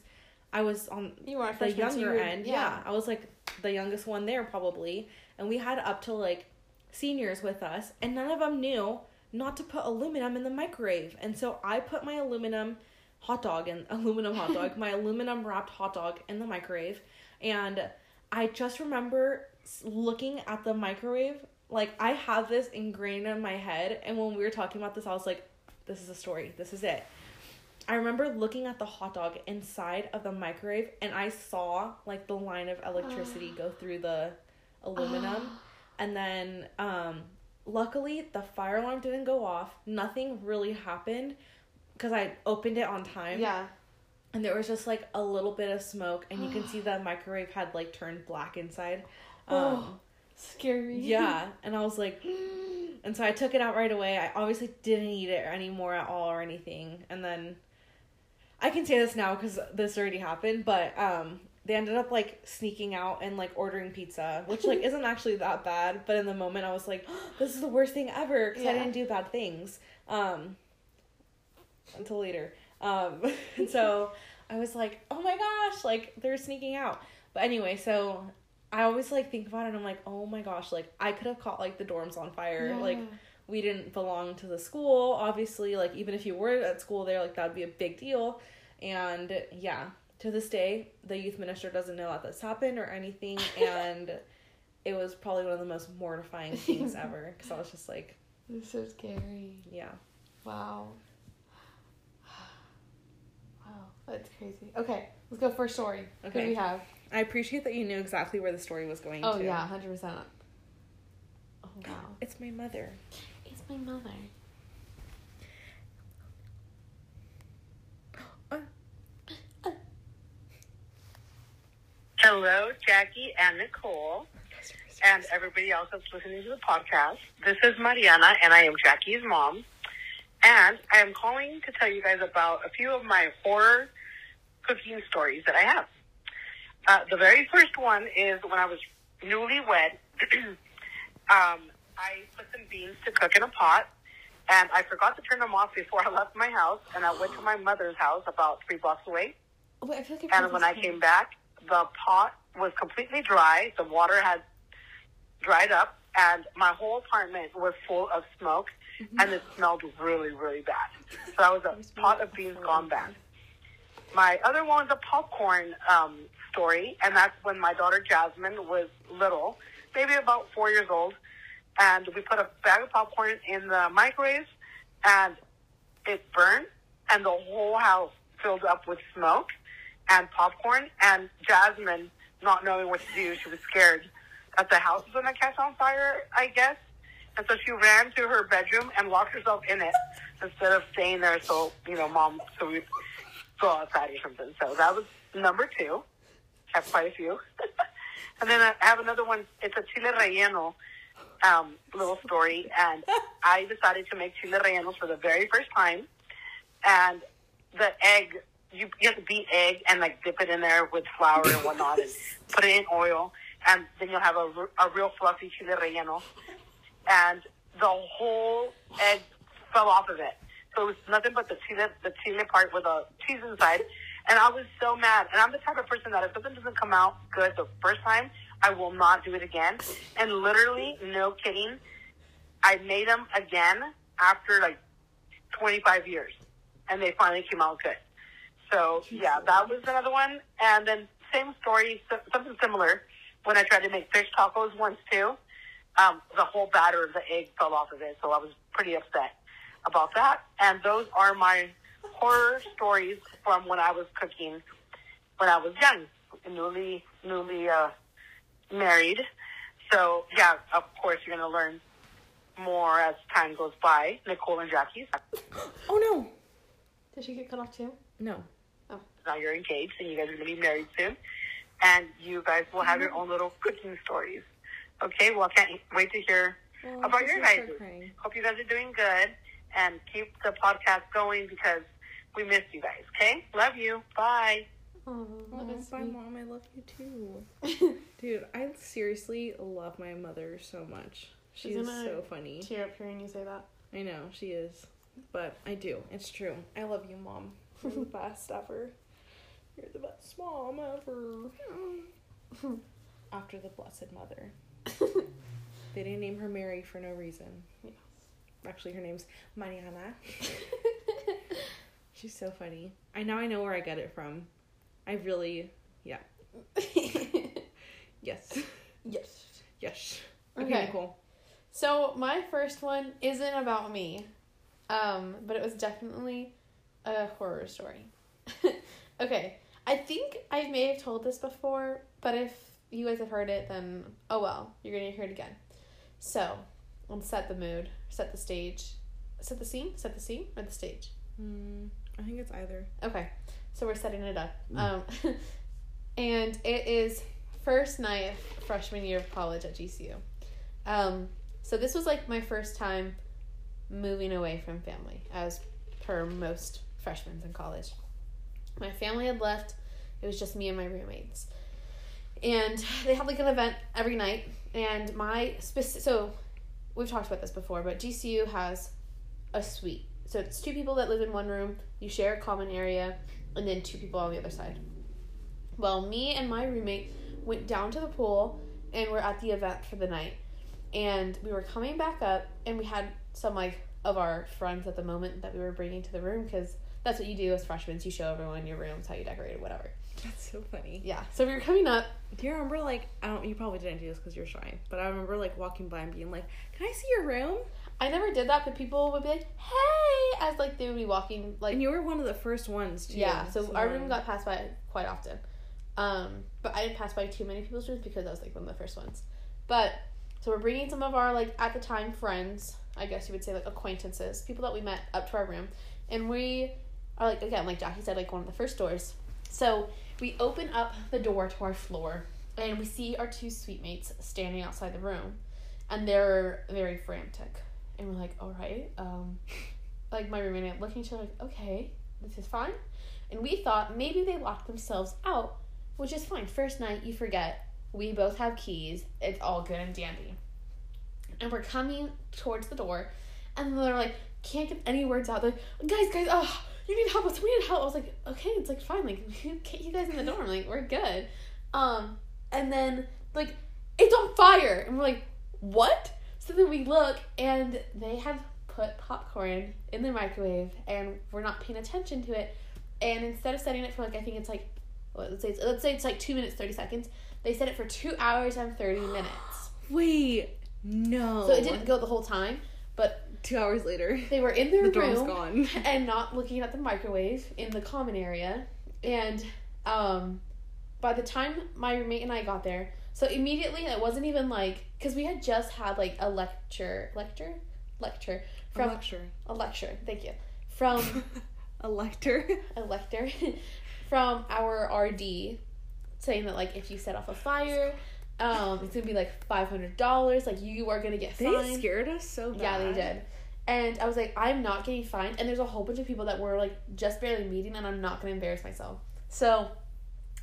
I was on you were the younger you, end. Yeah. yeah. I was, like, the youngest one there, probably. And we had up to, like, seniors with us. And none of them knew not to put aluminum in the microwave. And so I put my aluminum hot dog and aluminum hot dog, my aluminum wrapped hot dog in the microwave. And I just remember looking at the microwave. Like, I have this ingrained in my head. And when we were talking about this, I was like, this is a story. This is it. I remember looking at the hot dog inside of the microwave, and I saw, like, the line of electricity uh, go through the aluminum. Uh, and then, um, luckily, the fire alarm didn't go off. Nothing really happened because I opened it on time. Yeah. And there was just, like, a little bit of smoke, and you uh, can see the microwave had, like, turned black inside. Um, oh, scary. Yeah. And I was like... And so I took it out right away. I obviously didn't eat it anymore at all or anything. And then... I can say this now because this already happened, but um, they ended up, like, sneaking out and, like, ordering pizza, which, like, isn't actually that bad. But in the moment, I was like, oh, this is the worst thing ever because yeah. I didn't do bad things um, until later. Um, and so I was like, oh, my gosh, like, they're sneaking out. But anyway, so I always, like, think about it, and I'm like, oh, my gosh, like, I could have caught, like, the dorms on fire, yeah. like... We didn't belong to the school, obviously, like, even if you were at school there, like, that would be a big deal, and, yeah, to this day, the youth minister doesn't know that this happened or anything, and it was probably one of the most mortifying things ever, because I was just like... This is so scary. Yeah. Wow. Wow, that's crazy. Okay, let's go for a story. Okay. Who do we have? I appreciate that you knew exactly where the story was going oh, to. Oh, yeah, one hundred percent. Oh, wow. It's my mother. It's my mother. Hello, Jackie and Nicole and everybody else that's listening to the podcast. This is Mariana, and I am Jackie's mom. And I am calling to tell you guys about a few of my horror cooking stories that I have. Uh, the very first one is when I was newlywed. um, I put some beans to cook in a pot, and I forgot to turn them off before I left my house, and I went to my mother's house about three blocks away. Wait, I feel like and when I came back, the pot was completely dry, the water had dried up, and my whole apartment was full of smoke, mm-hmm. and it smelled really, really bad. So that was a pot of beans gone bad. My other one was a popcorn um, story, and that's when my daughter Jasmine was little, maybe about four years old, and we put a bag of popcorn in the microwave, and it burned, and the whole house filled up with smoke and popcorn, and Jasmine, not knowing what to do, she was scared that the house was going to catch on fire, I guess, and so she ran to her bedroom and locked herself in it instead of staying there, so, you know, mom, so we, go outside or something. So that was number two. I have quite a few. And then I have another one. It's a chile relleno um, little story. And I decided to make chile rellenos for the very first time. And the egg, you, you have to beat egg and, like, dip it in there with flour and whatnot and put it in oil. And then you'll have a, a real fluffy chile relleno. And the whole egg fell off of it. So it was nothing but the chile, the chile part with a cheese inside. And I was so mad. And I'm the type of person that if something doesn't come out good the first time, I will not do it again. And literally, no kidding, I made them again after like twenty-five years. And they finally came out good. So, yeah, that was another one. And then same story, something similar. When I tried to make fish tacos once too, um, the whole batter of the egg fell off of it. So I was pretty upset about that. And those are my horror stories from when I was cooking when I was young, newly newly uh, married. So, yeah, of course, you're going to learn more as time goes by. Nicole and Jackie. Oh, no. Did she get cut off too? No. Oh. Now you're engaged and you guys are going to be married soon. And you guys will have mm-hmm. your own little cooking stories. Okay, well, I can't wait to hear well, about your guys. Hope you guys are doing good. And keep the podcast going because we missed you guys, okay? Love you. Bye. Aww, Aww, bye, Mom. I love you, too. Dude, I seriously love my mother so much. She's so funny. Tear up hearing you say that. I know, she is. But I do. It's true. I love you, Mom. You're the best ever. You're the best mom ever. After the Blessed Mother. They didn't name her Mary for no reason. Yeah. Actually, her name's Mariana. She's so funny. I now I know where I got it from. I really, yeah. Yes. Yes. Yes. Okay, okay, cool. So my first one isn't about me, um, but it was definitely a horror story. Okay, I think I may have told this before, but if you guys have heard it, then oh well, you're gonna hear it again. So. And set the mood, set the stage, set the scene, set the scene, or the stage? Mm, I think it's either. Okay, so we're setting it up. Um, and it is first night of freshman year of college at G C U. Um, so this was like my first time moving away from family, as per most freshmen in college. My family had left, it was just me and my roommates. And they had like an event every night, and my, speci- so... We've talked about this before, but G C U has a suite. So it's two people that live in one room, you share a common area, and then two people on the other side. Well, me and my roommate went down to the pool, and we're at the event for the night. And we were coming back up, and we had some, like, of our friends at the moment that we were bringing to the room, because that's what you do as freshmen. You show everyone your rooms, how you decorated, whatever. That's so funny. Yeah. So we were coming up. Do you remember, like, I don't, you probably didn't do this because you're shy, but I remember, like, walking by and being like, can I see your room? I never did that, but people would be like, hey, as, like, they would be walking, like. And you were one of the first ones, too. Yeah. So, so our room got passed by quite often. Um, but I didn't pass by too many people's rooms because I was, like, one of the first ones. But, so we're bringing some of our, like, at the time, friends, I guess you would say, like, acquaintances, people that we met up to our room. And we are, like, again, like Jackie said, like, one of the first doors. So we open up the door to our floor, and we see our two suite mates standing outside the room, and they're very frantic. And we're like, all right. Um, like, my roommate and I looking at each other, like, okay, this is fine. And we thought maybe they locked themselves out, which is fine. First night, you forget. We both have keys. It's all good and dandy. And we're coming towards the door, and they're like, can't get any words out. They're like, guys, guys, oh. You need help, we need help. I was like, okay, it's like fine, like get you guys in the dorm, like we're good. Um, and then like it's on fire, and we're like, what? So then we look, and they have put popcorn in the microwave, and we're not paying attention to it. And instead of setting it for like I think it's like, what, let's say it's, let's say it's like two minutes thirty seconds, they set it for two hours and thirty minutes. Wait, no. So it didn't go the whole time, but. Two hours later. They were in their the room gone. And not looking at the microwave in the common area. And um, by the time my roommate and I got there, so immediately it wasn't even like, because we had just had like a lecture, lecture? Lecture. From, a lecture. A lecture, thank you. From Elector. Elector. From our R D, saying that, like, if you set off a fire, um, it's going to be, like, five hundred dollars. Like, you are going to get fined. They scared us so bad. Yeah, they did. And I was like, I'm not getting fined. And there's a whole bunch of people that were, like, just barely meeting, and I'm not going to embarrass myself. So,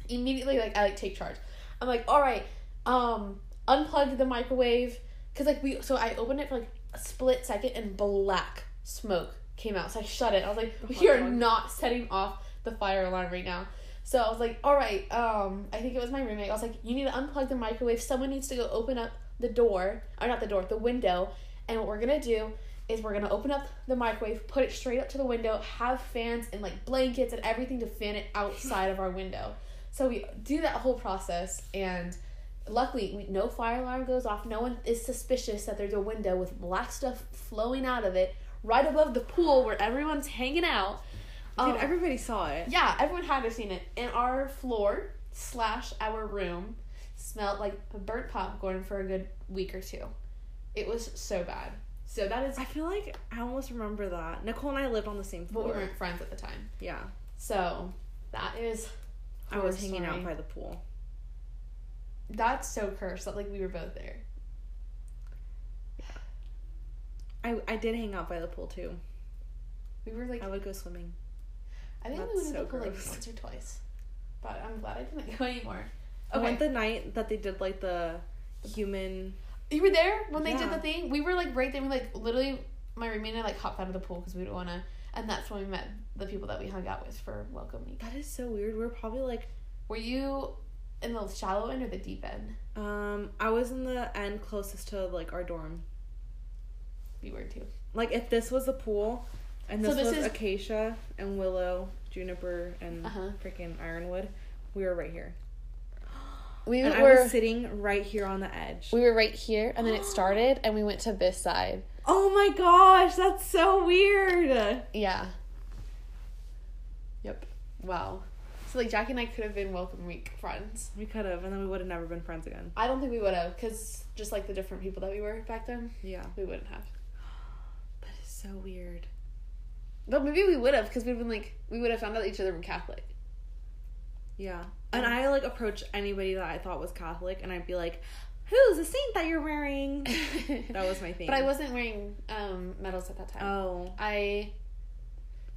immediately, like, I, like, take charge. I'm like, all right, um, unplug the microwave. Because, like, we... So, I opened it for, like, a split second, and black smoke came out. So, I shut it. I was like, we are not setting off the fire alarm right now. So, I was like, all right, um, I think it was my roommate. I was like, you need to unplug the microwave. Someone needs to go open up the door. Or not the door, the window. And what we're going to do is we're going to open up the microwave, put it straight up to the window, have fans and, like, blankets and everything to fan it outside of our window. So, we do that whole process, and luckily, we, no fire alarm goes off. No one is suspicious that there's a window with black stuff flowing out of it right above the pool where everyone's hanging out. Dude, um, everybody saw it. Yeah, everyone had to have seen it. And our floor slash our room smelled like burnt popcorn for a good week or two. It was so bad. So that is... I feel like I almost remember that. Nicole and I lived on the same floor. But we weren't friends at the time. Yeah. So, that is... I was hanging story. out by the pool. That's so cursed that, like, we were both there. Yeah. I I did hang out by the pool, too. We were, like... I would go swimming. I think That's we went so to the pool, gross. like, once or twice. But I'm glad I didn't go anymore. Okay. I went the night that they did, like, the human... You were there when they yeah. did the thing? We were, like, right there. We, like, literally... My roommate and I, like, hopped out of the pool because we didn't want to... And that's when we met the people that we hung out with for Welcome Week. That is so weird. We were probably, like... Were you... in the shallow end or the deep end? Um, I was in the end closest to, like, our dorm. We were, too. Like, if this was the pool, and this, so this was is... acacia and willow, juniper, and uh-huh. freaking ironwood, we were right here. We and were I was sitting right here on the edge. We were right here, and then it started, and we went to this side. Oh, my gosh. That's so weird. Yeah. Yep. Wow. So, like, Jackie and I could have been Welcome Week friends. We could have, and then we would have never been friends again. I don't think we would have, because just, like, the different people that we were back then, yeah, we wouldn't have. That is so weird. But maybe we would have, because we'd been, like, we would have found out each other were Catholic. Yeah. And I, like, approached anybody that I thought was Catholic, and I'd be like, who's the saint that you're wearing? That was my thing. But I wasn't wearing um, medals at that time. Oh. I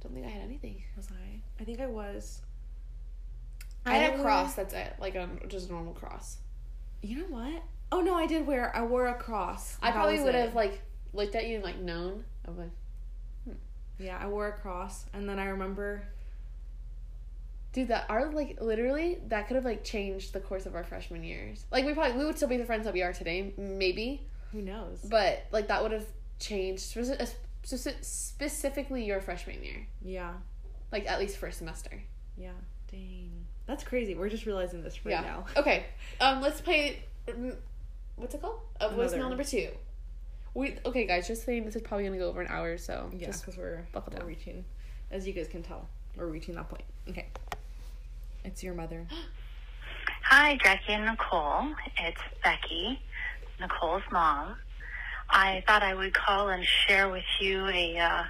don't think I had anything. Was I? I think I was... I had a cross, that's it. Like, a, just a normal cross. You know what? Oh, no, I did wear... I wore a cross. I probably would have, like, looked at you and, like, known. I would. Hmm. Yeah, I wore a cross. And then I remember... Dude, that... Our, like, literally, that could have, like, changed the course of our freshman years. Like, we probably... We would still be the friends that we are today. Maybe. Who knows? But, like, that would have changed specifically your freshman year. Yeah. Like, at least first semester. Yeah. Dang. That's crazy. We're just realizing this right yeah. now. Okay. Um, let's play... What's it called? Uh, voicemail number two. We Okay, guys. Just saying, this is probably going to go over an hour, so... Yeah, because we're, we're reaching... As you guys can tell, we're reaching that point. Okay. It's your mother. Hi, Jackie and Nicole. It's Becky, Nicole's mom. I thought I would call and share with you a, uh,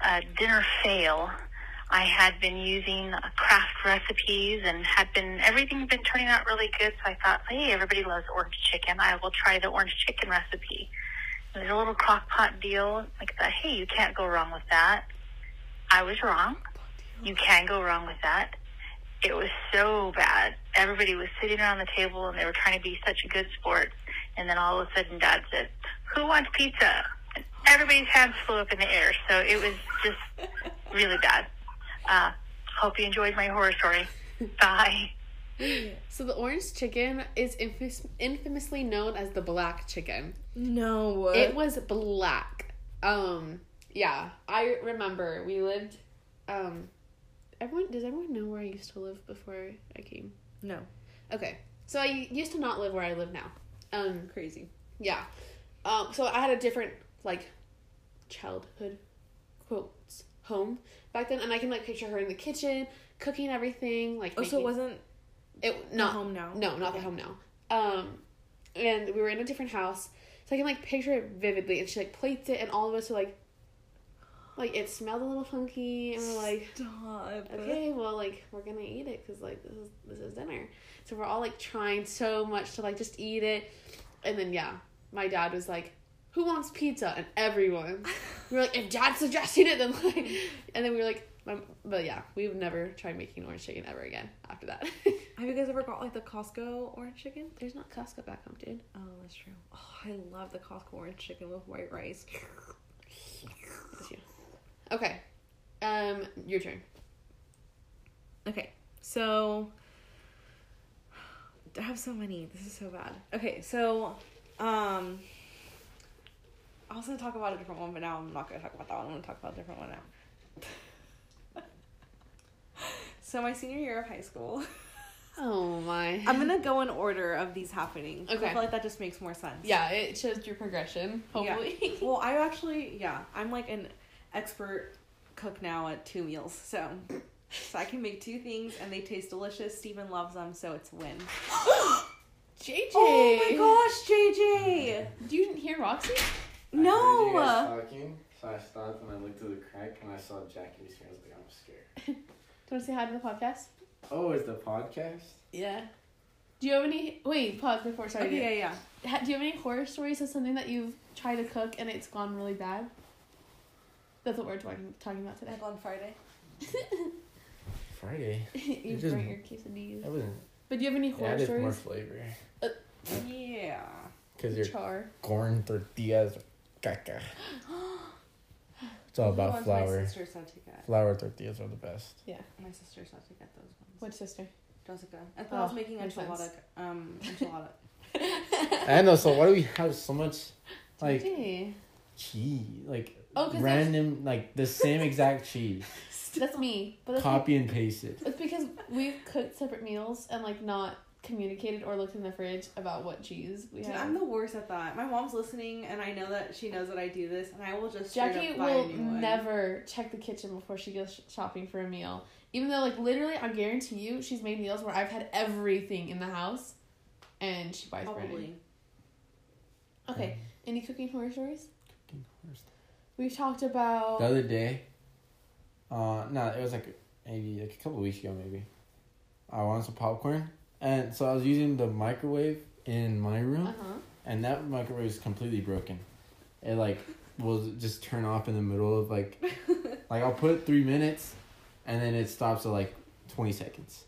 a dinner fail. I had been using craft recipes and had been, everything had been turning out really good. So I thought, hey, everybody loves orange chicken. I will try the orange chicken recipe. It was a little crock pot deal. Like I thought, hey, you can't go wrong with that. I was wrong. You can go wrong with that. It was so bad. Everybody was sitting around the table and they were trying to be such a good sport. And then all of a sudden, Dad said, who wants pizza? And everybody's hands flew up in the air. So it was just really bad. Uh, hope you enjoyed my horror story. Bye. So the orange chicken is infamous, infamously known as the black chicken. No. It was black. Um, yeah. I remember we lived, um, everyone, does everyone know where I used to live before I came? No. Okay. So I used to not live where I live now. Um. Crazy. Yeah. Um, so I had a different, like, childhood quotes home back then, and I can, like, picture her in the kitchen cooking everything, like, oh making, so it wasn't it not the home now no not okay. the home now um and we were in a different house, so I can, like, picture it vividly, and she, like, plates it, and all of us were like like, it smelled a little funky, and we're like, stop. Okay, well, like, we're gonna eat it, because, like, this is, this is dinner. So we're all, like, trying so much to, like, just eat it. And then, yeah, my dad was like, who wants pizza? And everyone. We were like, if Dad's suggesting it, then, like, and then we were like, but, yeah, we've never tried making orange chicken ever again after that. Have you guys ever got, like, the Costco orange chicken? There's not Costco back home, dude. Oh, that's true. Oh, I love the Costco orange chicken with white rice. Okay. Um, your turn. Okay. So, I have so many. This is so bad. Okay. So, um, I was going to talk about a different one, but now I'm not going to talk about that one. I'm going to talk about a different one now. So, my senior year of high school. Oh, my. I'm going to go in order of these happening. Okay. I feel like that just makes more sense. Yeah. It shows your progression, hopefully. Yeah. Well, I actually, yeah. I'm like an expert cook now at two meals, so so I can make two things and they taste delicious. Stephen loves them, so it's a win. J J, oh my gosh, J J, you didn't hear Roxy? I no. Heard you guys talking, so I stopped and I looked through the crack and I saw Jackie's hair. I was like, I'm scared. Do you want to say hi to the podcast? Oh, is the podcast? Yeah. Do you have any? Wait, pause before starting. Okay, yeah, yeah. Do you have any horror stories of something that you've tried to cook and it's gone really bad? That's what we're talking talking about today. Like on Friday. Friday. You just brought your quesadillas. I wasn't. But do you have any horror yeah, stories? More flavor. Uh, yeah. Because your char corn tortillas, caca. It's all about flour. My sister's not to get. Flour tortillas are the best. Yeah, my sister's not to get those ones. What sister? Jessica. I thought oh, I was making enchilada. Um, enchilada. I know. So why do we have so much, like, cheese? Like. Oh, random, like, the same exact cheese. That's me. But that's Copy like, and paste it. It's because we've cooked separate meals and, like, not communicated or looked in the fridge about what cheese we Dude, have. I'm the worst at that. My mom's listening, and I know that she knows that I do this, and I will just straight Jackie up buy a new one. Jackie will never check the kitchen before she goes shopping for a meal. Even though, like, literally, I guarantee you, she's made meals where I've had everything in the house, and she buys Probably. Brand new. Okay. Um, Any cooking horror stories? Cooking horror stories. We've talked about... The other day, uh, no, it was like maybe like a couple weeks ago, maybe. I wanted some popcorn, and so I was using the microwave in my room, uh-huh. and that microwave is completely broken. It, like, will just turn off in the middle of, like, like, I'll put it three minutes, and then it stops at, like, twenty seconds.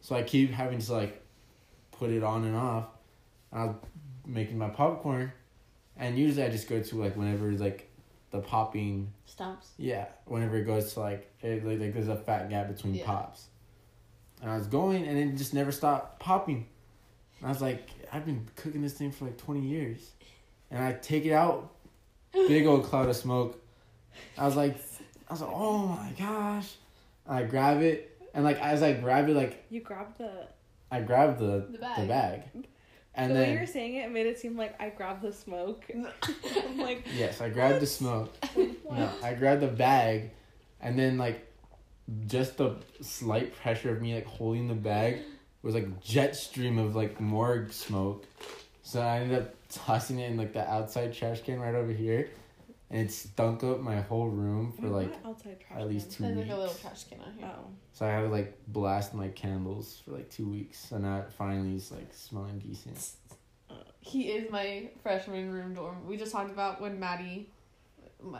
So I keep having to, like, put it on and off, and I'm making my popcorn, and usually I just go to, like, whenever, like, the popping stops. Yeah, whenever it goes to like, it, like, like there's a fat gap between yeah. pops. And I was going, and it just never stopped popping. And I was like, I've been cooking this thing for like twenty years. And I take it out, big old cloud of smoke. I was like, I was like, oh my gosh. And I grab it, and like as I grab it, like you grabbed the. I grabbed the the bag. The bag. And the then, way you were saying it, it made it seem like I grabbed the smoke. I'm like, yes, I grabbed what? the smoke. No, I grabbed the bag, and then like, just the slight pressure of me like holding the bag was like jet stream of like more smoke. So I ended up tossing it in like the outside trash can right over here, and it stunk up my whole room for like at least two weeks. There's like a little trash can out here. Oh. So I had to like blast my candles for like two weeks, and now it finally is like smelling decent. He is my freshman room dorm. We just talked about when Maddie,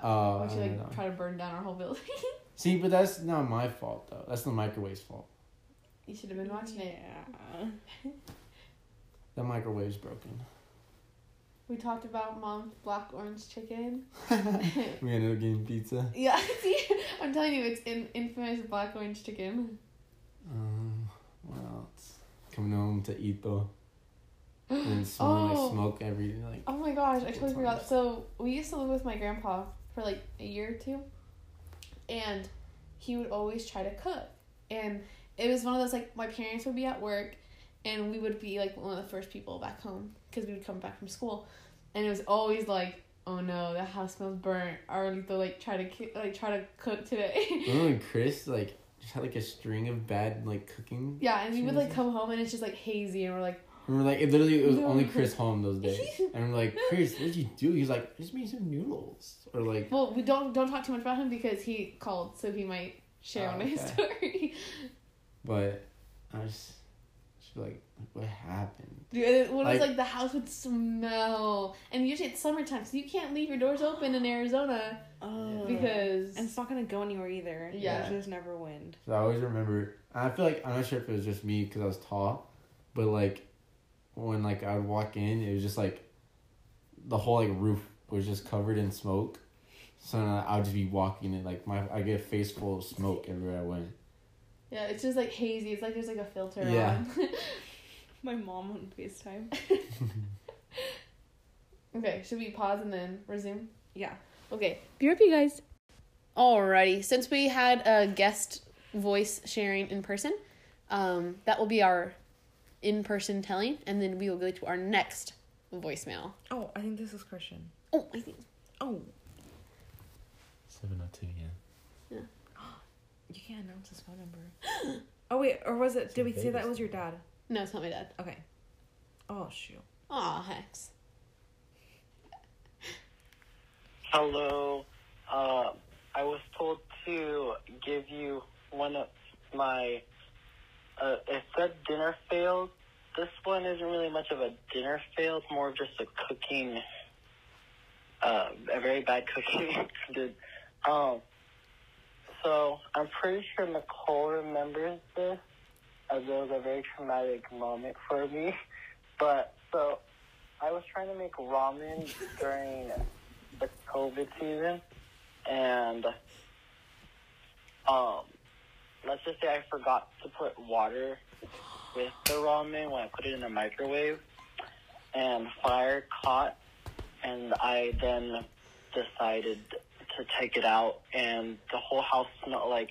oh, when she like know. tried to burn down our whole building. See, but that's not my fault though. That's the microwave's fault. You should have been watching it. Yeah. The microwave's broken. We talked about mom's black orange chicken. We ended up getting pizza. Yeah, see? I'm telling you, it's in infamous black orange chicken. Um, what else? Coming home to eat, though. And smelling oh. like smoke every day. Like, oh my gosh, I totally forgot. So, we used to live with my grandpa for like a year or two. And he would always try to cook. And it was one of those, like, my parents would be at work. And we would be, like, one of the first people back home. Because we would come back from school. And it was always, like, oh, no, the house smells burnt. Or, like, try to, ki- like, try to cook today. Remember when Chris, like, just had, like, a string of bad, like, cooking? Yeah, and we would, like, come home and it's just, like, hazy. And we're like, And we're like, it literally, it was no. only Chris home those days. And we're like, Chris, what did you do? He's like, I just made some noodles. Or like... Well, we don't don't talk too much about him because he called, so he might share oh, on okay. his story. But I was just like, what happened? Dude, what like, was like, the house would smell. And usually it's summertime, so you can't leave your doors open in Arizona. Oh. Because... And it's not going to go anywhere either. Yeah. There's just never wind. So I always remember... And I feel like, I'm not sure if it was just me because I was tall, but like... When, like, I would walk in, it was just, like, the whole, like, roof was just covered in smoke. So, I would just be walking in, like, my I get a face full of smoke everywhere I went. Yeah, it's just, like, hazy. It's like there's, like, a filter yeah. on. My mom on FaceTime. Okay, should we pause and then resume? Yeah. Okay, B R P, guys. Alrighty, since we had a guest voice sharing in person, um, that will be our... in-person telling, and then we will go to our next voicemail. Oh, I think this is Christian. Oh, I think. Oh. seven oh two, yeah. Yeah. You can't announce his phone number. Oh, wait, or was it, it's did we say that was your dad? No, it's not my dad. Okay. Oh, shoot. Aw, hex. Hello. Uh, I was told to give you one of my... Uh, it said dinner failed. This one isn't really much of a dinner fail. It's more of just a cooking, uh, a very bad cooking. Dude. Um, so I'm pretty sure Nicole remembers this, as it was a very traumatic moment for me. But so I was trying to make ramen during the COVID season, and um. let's just say I forgot to put water with the ramen when I put it in the microwave, and fire caught, and I then decided to take it out, and the whole house smelled like,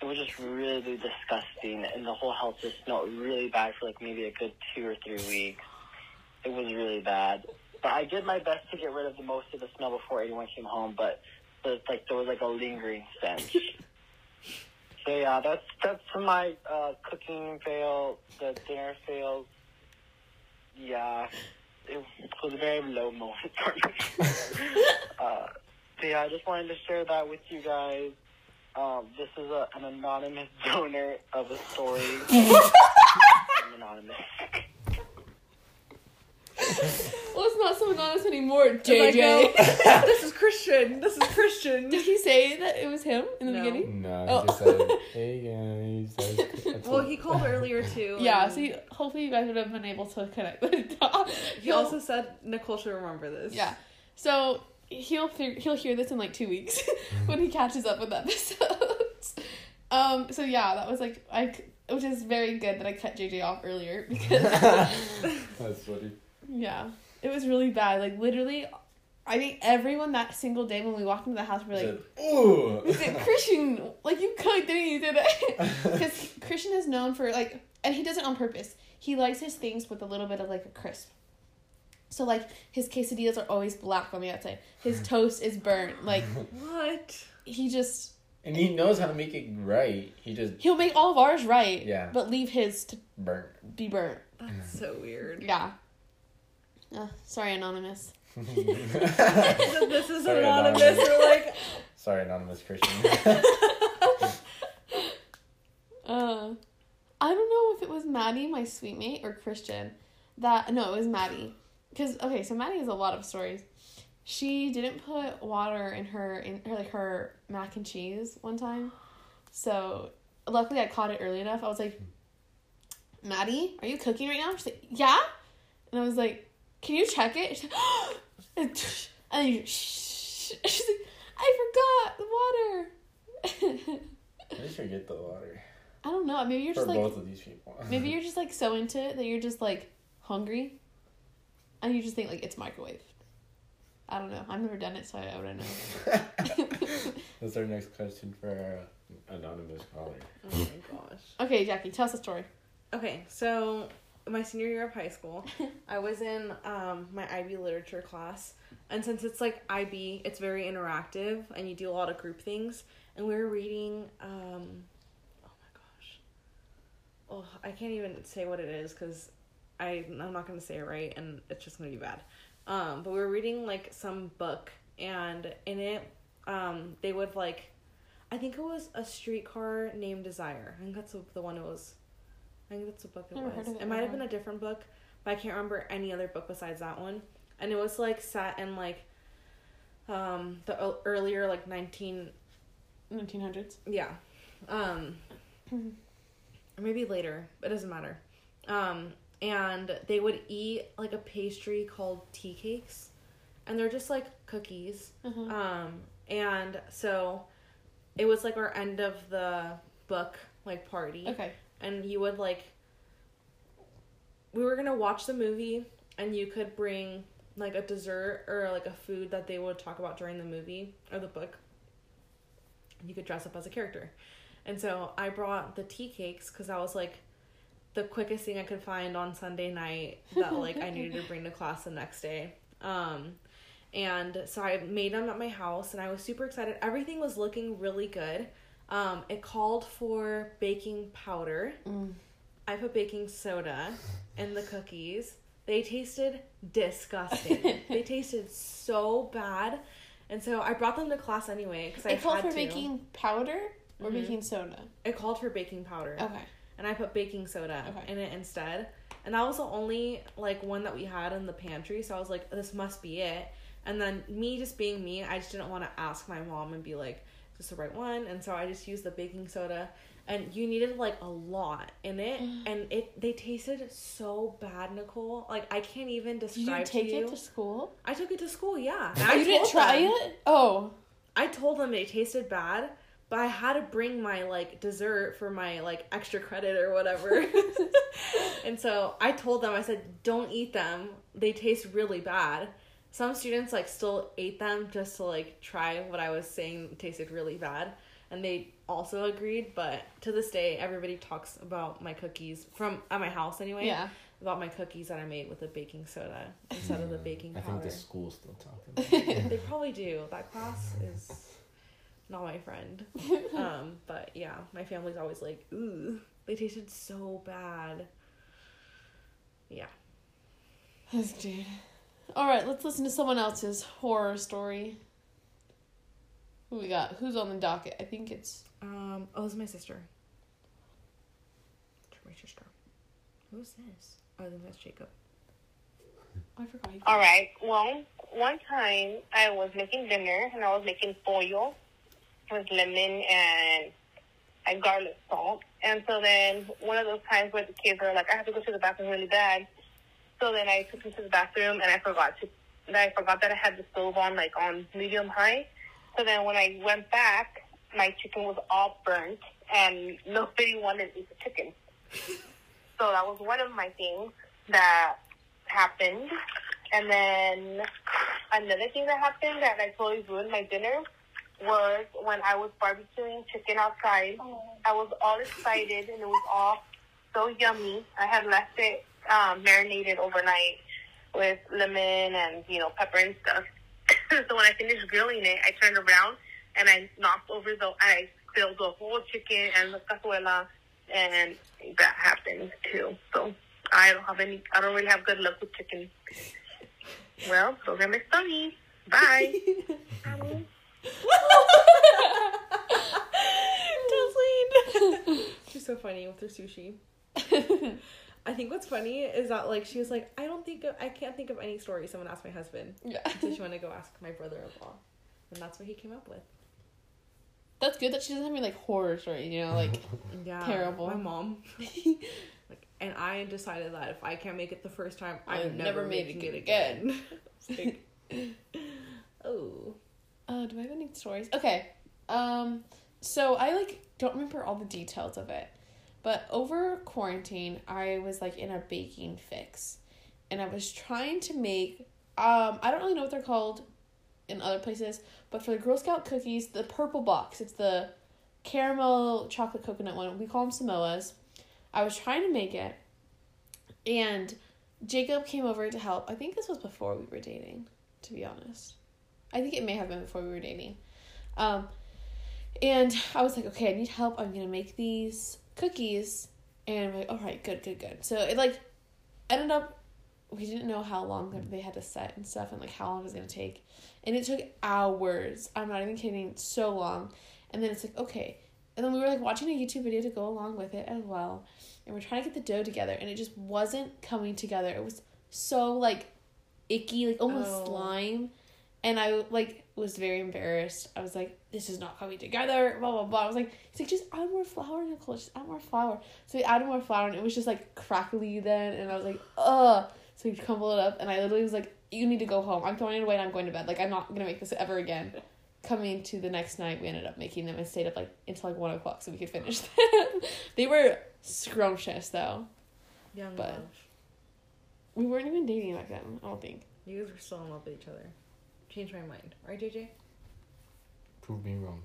it was just really disgusting, and the whole house just smelled really bad for like maybe a good two or three weeks. It was really bad, but I did my best to get rid of the most of the smell before anyone came home, but was like there was like a lingering stench. So yeah, that's that's my uh, cooking fail, the dinner fails. Yeah, it was a very low moment for me. uh, so yeah, I just wanted to share that with you guys. Um, this is a, an anonymous donor of a story. I'm anonymous. Well, it's not so anonymous anymore, J J. This is Christian. This is Christian. Did he say that it was him in the no. beginning? No, oh. He just said, hey guys. That's well, what... he called earlier too. Yeah, and... so he, hopefully you guys would have been able to connect the dots. He he'll... also said Nicole should remember this. Yeah. So he'll th- he'll hear this in like two weeks when he catches up with episodes. Um. So yeah, that was like I, which is very good that I cut J J off earlier because that's funny. Yeah, it was really bad. Like, literally, I think everyone that single day when we walked into the house, we were like, ooh! Christian, like, you cooked, didn't you, today? Because Christian is known for, like, and he does it on purpose. He likes his things with a little bit of, like, a crisp. So, like, his quesadillas are always black on the outside. His toast is burnt. Like, what? He just... And he knows how to make it right. He just... He'll make all of ours right. Yeah. But leave his to... Burnt. Be burnt. That's so weird. Yeah. Uh, sorry, Anonymous. This is sorry, Anonymous. Anonymous. We're like... Sorry, Anonymous Christian. uh, I don't know if it was Maddie, my sweet mate, or Christian. That No, it was Maddie. Because, okay, so Maddie has a lot of stories. She didn't put water in her, in her like, her mac and cheese one time. So, luckily I caught it early enough. I was like, Maddie, are you cooking right now? She's like, yeah. And I was like... Can you check it? She's like, oh! And then you shh. She's like, I forgot the water. How did you forget the water? I don't know. Maybe you're For just like both of these people. Maybe you're just like so into it that you're just like hungry, and you just think like it's microwave. I don't know. I've never done it, so I wouldn't know. That's our next question for our anonymous caller. Oh my gosh. Okay, Jackie, tell us a story. Okay, so. My senior year of high school, I was in um, my I B literature class, and since it's like I B, it's very interactive, and you do a lot of group things, and we were reading, um, oh my gosh, oh, I can't even say what it is, because I, I'm not going to say it right, and it's just going to be bad. Um, but we were reading, like, some book, and in it, um, they would, like, I think it was A Streetcar Named Desire. I think that's the one it was. I think that's the book it Never was. It, it might have been a different book, but I can't remember any other book besides that one. And it was, like, set in, like, um, the o- earlier, like, nineteen... nineteen hundreds? Yeah. Um, or maybe later. It doesn't matter. Um... And they would eat, like, a pastry called tea cakes. And they're just, like, cookies. Mm-hmm. Um, and so it was, like, our end of the book, like, party. Okay. And you would, like... We were going to watch the movie, and you could bring, like, a dessert or, like, a food that they would talk about during the movie or the book. You could dress up as a character. And so I brought the tea cakes because I was, like... the quickest thing I could find on Sunday night that, like, I needed to bring to class the next day. Um, and so I made them at my house, and I was super excited. Everything was looking really good. Um, it called for baking powder. Mm. I put baking soda in the cookies. They tasted disgusting. They tasted so bad. And so I brought them to class anyway because I had to. It called for baking powder or mm-hmm. baking soda? It called for baking powder. Okay. And I put baking soda okay. in it instead. And that was the only, like, one that we had in the pantry. So I was like, this must be it. And then me just being me, I just didn't want to ask my mom and be like, is this the right one? And so I just used the baking soda. And you needed, like, a lot in it. And it they tasted so bad, Nicole. Like, I can't even describe to you. Did you take it to school? I took it to school, yeah. And I you didn't try them. It? Oh. I told them it tasted bad. But I had to bring my, like, dessert for my, like, extra credit or whatever. And so I told them, I said, don't eat them. They taste really bad. Some students, like, still ate them just to, like, try what I was saying tasted really bad. And they also agreed. But to this day, everybody talks about my cookies from at my house anyway. Yeah. About my cookies that I made with the baking soda instead yeah, of the baking powder. I think the school's still talking about it. They probably do. That class is... not my friend. Um, but yeah, my family's always like, ooh, they tasted so bad. Yeah. That's dude. All right, let's listen to someone else's horror story. Who we got? Who's on the docket? I think it's... Um, oh, it's my sister. It's my sister. Who's this? Oh, I think that's Jacob. I forgot. All right, well, one time I was making dinner and I was making pollo. With lemon and and garlic salt. And so then one of those times where the kids are like, I have to go to the bathroom really bad. So then I took them to the bathroom and I forgot to I forgot that I had the stove on, like, on medium high. So then when I went back, my chicken was all burnt and nobody wanted to eat the chicken. So that was one of my things that happened. And then another thing that happened that I totally ruined my dinner was when I was barbecuing chicken outside. Oh. I was all excited and it was all so yummy. I had left it um, marinated overnight with lemon and, you know, pepper and stuff. So when I finished grilling it, I turned around and I knocked over the, I spilled the whole chicken and the cazuela, and that happened too. So I don't have any, I don't really have good luck with chicken. Well, those are my stories. Bye. Bye. She's so funny with her sushi. I think what's funny is that, like, she was like, I don't think of, I can't think of any story. Someone asked my husband. Yeah. So she wanted to go ask my brother-in-law, and that's what he came up with. That's good that she doesn't have any, like, horror story, you know, like, yeah, terrible. My mom. Like, and I decided that if I can't make it the first time, I'm never, never making it again. again. Like, oh. Oh, uh, do I have any stories? Okay. Um, so I, like, don't remember all the details of it. But over quarantine, I was, like, in a baking fix. And I was trying to make, um, I don't really know what they're called in other places, but for the Girl Scout cookies, the purple box. It's the caramel chocolate coconut one. We call them Samoas. I was trying to make it. And Jacob came over to help. I think this was before we were dating, to be honest. I think it may have been before we were dating. Um, and I was like, okay, I need help. I'm going to make these cookies. And I'm like, all right, good, good, good. So it, like, ended up, we didn't know how long they had to set and stuff and, like, how long it was going to take. And it took hours. I'm not even kidding. So long. And then it's like, okay. And then we were, like, watching a YouTube video to go along with it as well. And we're trying to get the dough together. And it just wasn't coming together. It was so, like, icky, like, almost oh. slime. And I, like, was very embarrassed. I was like, this is not coming together, blah, blah, blah. I was like, it's like, just add more flour, Nicole. Just add more flour. So we added more flour, and it was just, like, crackly then. And I was like, ugh. So we crumble it up, and I literally was like, you need to go home. I'm throwing it away, and I'm going to bed. Like, I'm not going to make this ever again. Coming to the next night, we ended up making them and stayed up, like, until, like, one o'clock so we could finish them. They were scrumptious, though. Young love. We weren't even dating back then, I don't think. You guys were still in love with each other. Changed my mind. Right, J J? Prove me wrong.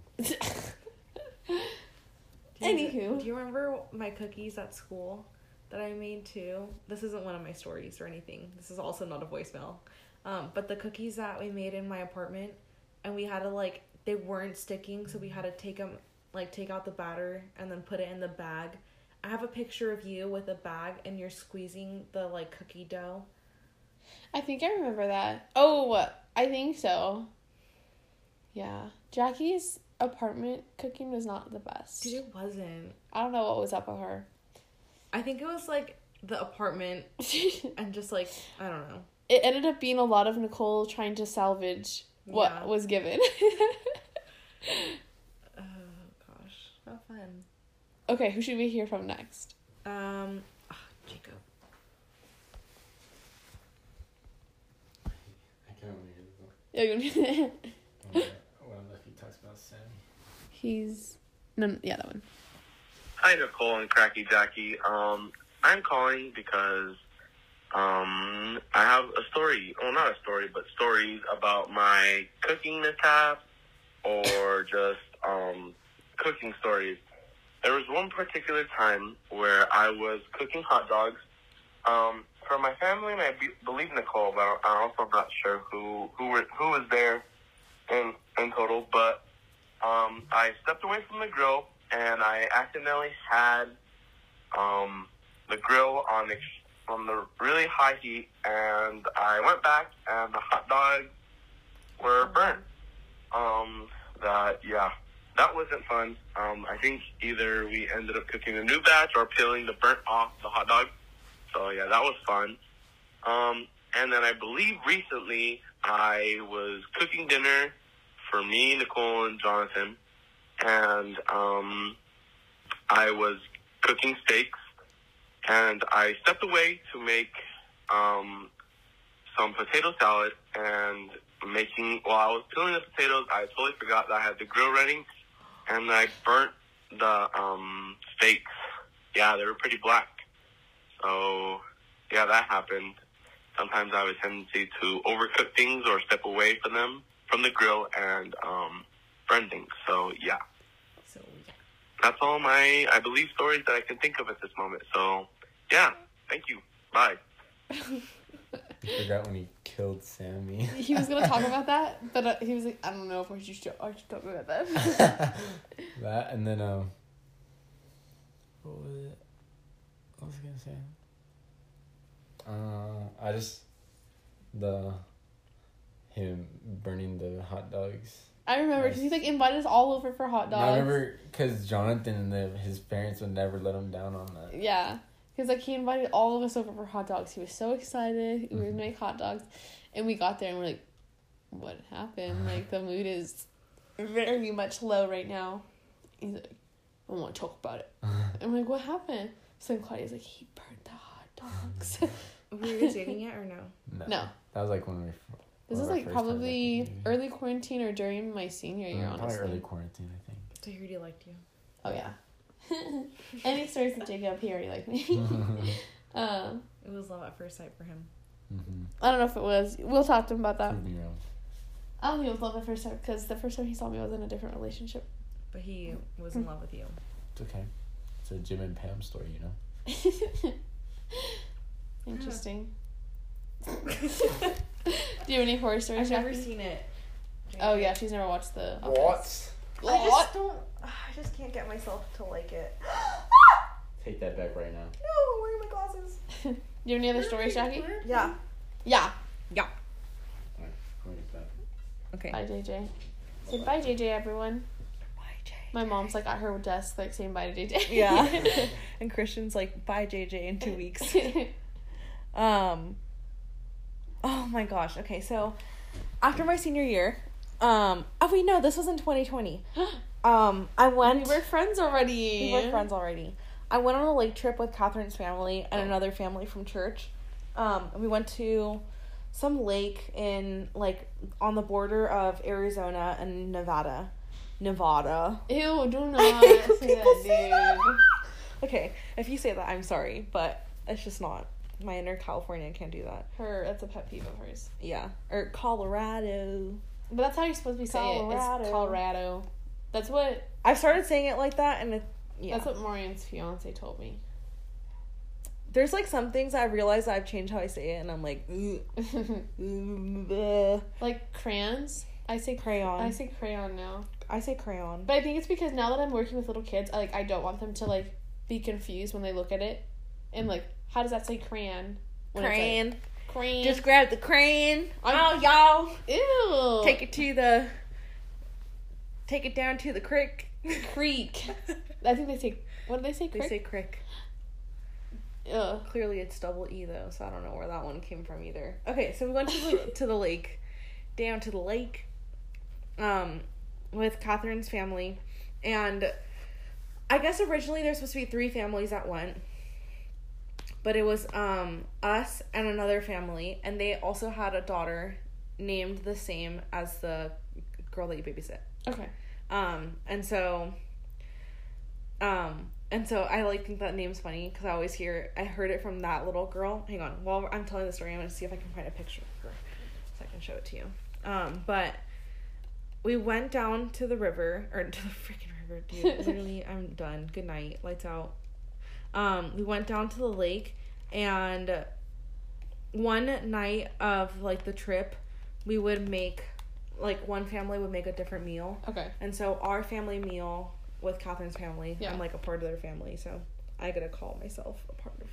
Anywho. Do you remember my cookies at school that I made, too? This isn't one of my stories or anything. This is also not a voicemail. Um, but the cookies that we made in my apartment, and we had to, like, they weren't sticking, so we had to take them, like, take out the batter and then put it in the bag. I have a picture of you with a bag, and you're squeezing the, like, cookie dough. I think I remember that. Oh, I think so. Yeah. Jackie's apartment cooking was not the best. Dude, it wasn't. I don't know what was up with her. I think it was, like, the apartment and just, like, I don't know. It ended up being a lot of Nicole trying to salvage what yeah. was given. Oh, gosh. How fun. Okay, who should we hear from next? Um, oh, Jacob. I can't want to hear this one. Yeah, you want to hear that? Well, if he talks about Sammy. He's... No, yeah, that one. Hi, Nicole and Cracky Jackie. Um, I'm calling because um, I have a story. Well, not a story, but stories about my cooking mishaps or just um, cooking stories. There was one particular time where I was cooking hot dogs um, for my family, and I be- believe Nicole, but I'm also not sure who who, were, who was there in, in total. But um, I stepped away from the grill, and I accidentally had um, the grill on, ex- on the really high heat, and I went back, and the hot dogs were burnt. Um, that, yeah, that wasn't fun. Um, I think either we ended up cooking a new batch or peeling the burnt off the hot dog. So, yeah, that was fun. Um, and then I believe recently I was cooking dinner for me, Nicole, and Jonathan. And um, I was cooking steaks, and I stepped away to make um, some potato salad. And making while I was peeling the potatoes, I totally forgot that I had the grill running, and I burnt the um, steaks. Yeah, they were pretty black. So yeah, that happened. Sometimes I have a tendency to overcook things or step away from them from the grill and um, burn things. So yeah. So, yeah. That's all my, I believe, stories that I can think of at this moment. So, yeah. Thank you. Bye. I forgot when he killed Sammy. He was going to talk about that, but uh, he was like, I don't know if we should talk about that. That, and then, um, what was it? What was I going to say? Uh, I just, the, him burning the hot dogs. I remember, because he, like, invited us all over for hot dogs. I remember, because Jonathan and the, his parents would never let him down on that. Yeah, because, like, he invited all of us over for hot dogs. He was so excited. Mm-hmm. We would make hot dogs. And we got there, and we're like, what happened? Like, the mood is very much low right now. He's like, I don't want to talk about it. I'm like, what happened? So then Claudia's like, he burned the hot dogs. Were you dating yet or no? No. No. That was, like, when we were... This is, like, probably early quarantine or during my senior year, mm, honestly. Probably early quarantine, I think. So he already liked you. Oh, yeah. Any stories with Jacob, he already liked me. um, it was love at first sight for him. Mm-hmm. I don't know if it was. We'll talk to him about that. Yeah. I don't think it was love at first sight, because the first time he saw me I was in a different relationship. But he was in love with you. It's okay. It's a Jim and Pam story, you know? Interesting. Do you have any horror stories? I've never Jackie? seen it. Jackie. Oh yeah, she's never watched the. What? what? I just don't. I just can't get myself to like it. Take that back right now. No, I'm wearing my glasses. Do you have any other stories, Jackie? Yeah. Yeah. Yeah. All right. Okay. Bye, J J. Say bye, J J, everyone. Bye, J J. My mom's like at her desk, like saying bye to J J. Yeah. And Christian's like, bye, J J, in two weeks. um. Oh my gosh. Okay, so after my senior year, um. Oh wait, no, this was in twenty twenty. um. I went. We were friends already. We were friends already. I went on a lake trip with Catherine's family and another family from church. Um, and we went to some lake in, like, on the border of Arizona and Nevada. Nevada. Ew, do not say that, dude. Say that. Okay, if you say that, I'm sorry, but it's just not. My inner California can't do that. Her, that's a pet peeve of hers. Yeah. Or Colorado. But that's how you're supposed to be Colorado. Saying it. It's Colorado. That's what... I started saying it like that, and it's... Yeah. That's what Marianne's fiance told me. There's like some things I realize I've changed how I say it, and I'm like, mm, like crayons. I say crayon. I say crayon now. I say crayon. But I think it's because now that I'm working with little kids, I like I don't want them to like be confused when they look at it, and like, how does that say crayon? When crayon. It's like, crayon. Just grab the crayon. I'm, oh, y'all. Ew. Take it to the. Take it down to the creek. Creek. I think they say, what do they say, crick? They say crick. Ugh. Clearly it's double E, though, so I don't know where that one came from either. Okay, so we went to the, to the lake, down to the lake, um, with Catherine's family, and I guess originally there's supposed to be three families that went, but it was um us and another family, and they also had a daughter named the same as the girl that you babysit. Okay. Um, and so... Um, and so I, like, think that name's funny, because I always hear, I heard it from that little girl. Hang on, while I'm telling the story, I'm going to see if I can find a picture of her, so I can show it to you. Um, but we went down to the river, or to the freaking river, dude, literally, I'm done, good night, lights out. Um, we went down to the lake, and one night of, like, the trip, we would make, like, one family would make a different meal. Okay. And so our family meal... with Catherine's family. Yeah. I'm, like, a part of their family, so I gotta call myself a part of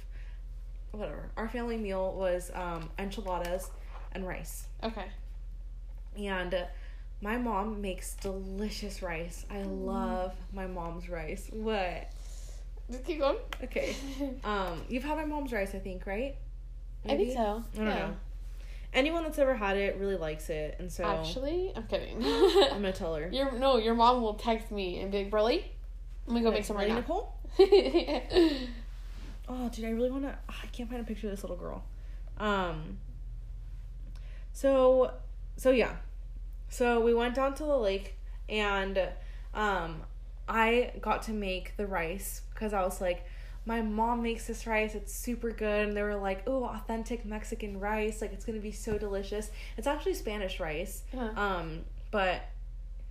whatever. Our family meal was um, enchiladas and rice. Okay. And uh, my mom makes delicious rice. I mm. love my mom's rice. What? Just keep going. Okay. um, you've had my mom's rice, I think, right? Maybe? I think so. I don't yeah. know. Anyone that's ever had it really likes it, and so... Actually, I'm kidding. I'm gonna tell her. Your, no, your mom will text me and be like, Riley, I'm gonna go okay, make some right now. Nicole? Oh, dude, I really wanna... Oh, I can't find a picture of this little girl. Um. So, so yeah. So, we went down to the lake, and um, I got to make the rice, because I was like... my mom makes this rice, it's super good, and they were like, oh, authentic Mexican rice, like, it's gonna be so delicious. It's actually Spanish rice, uh-huh. um, but,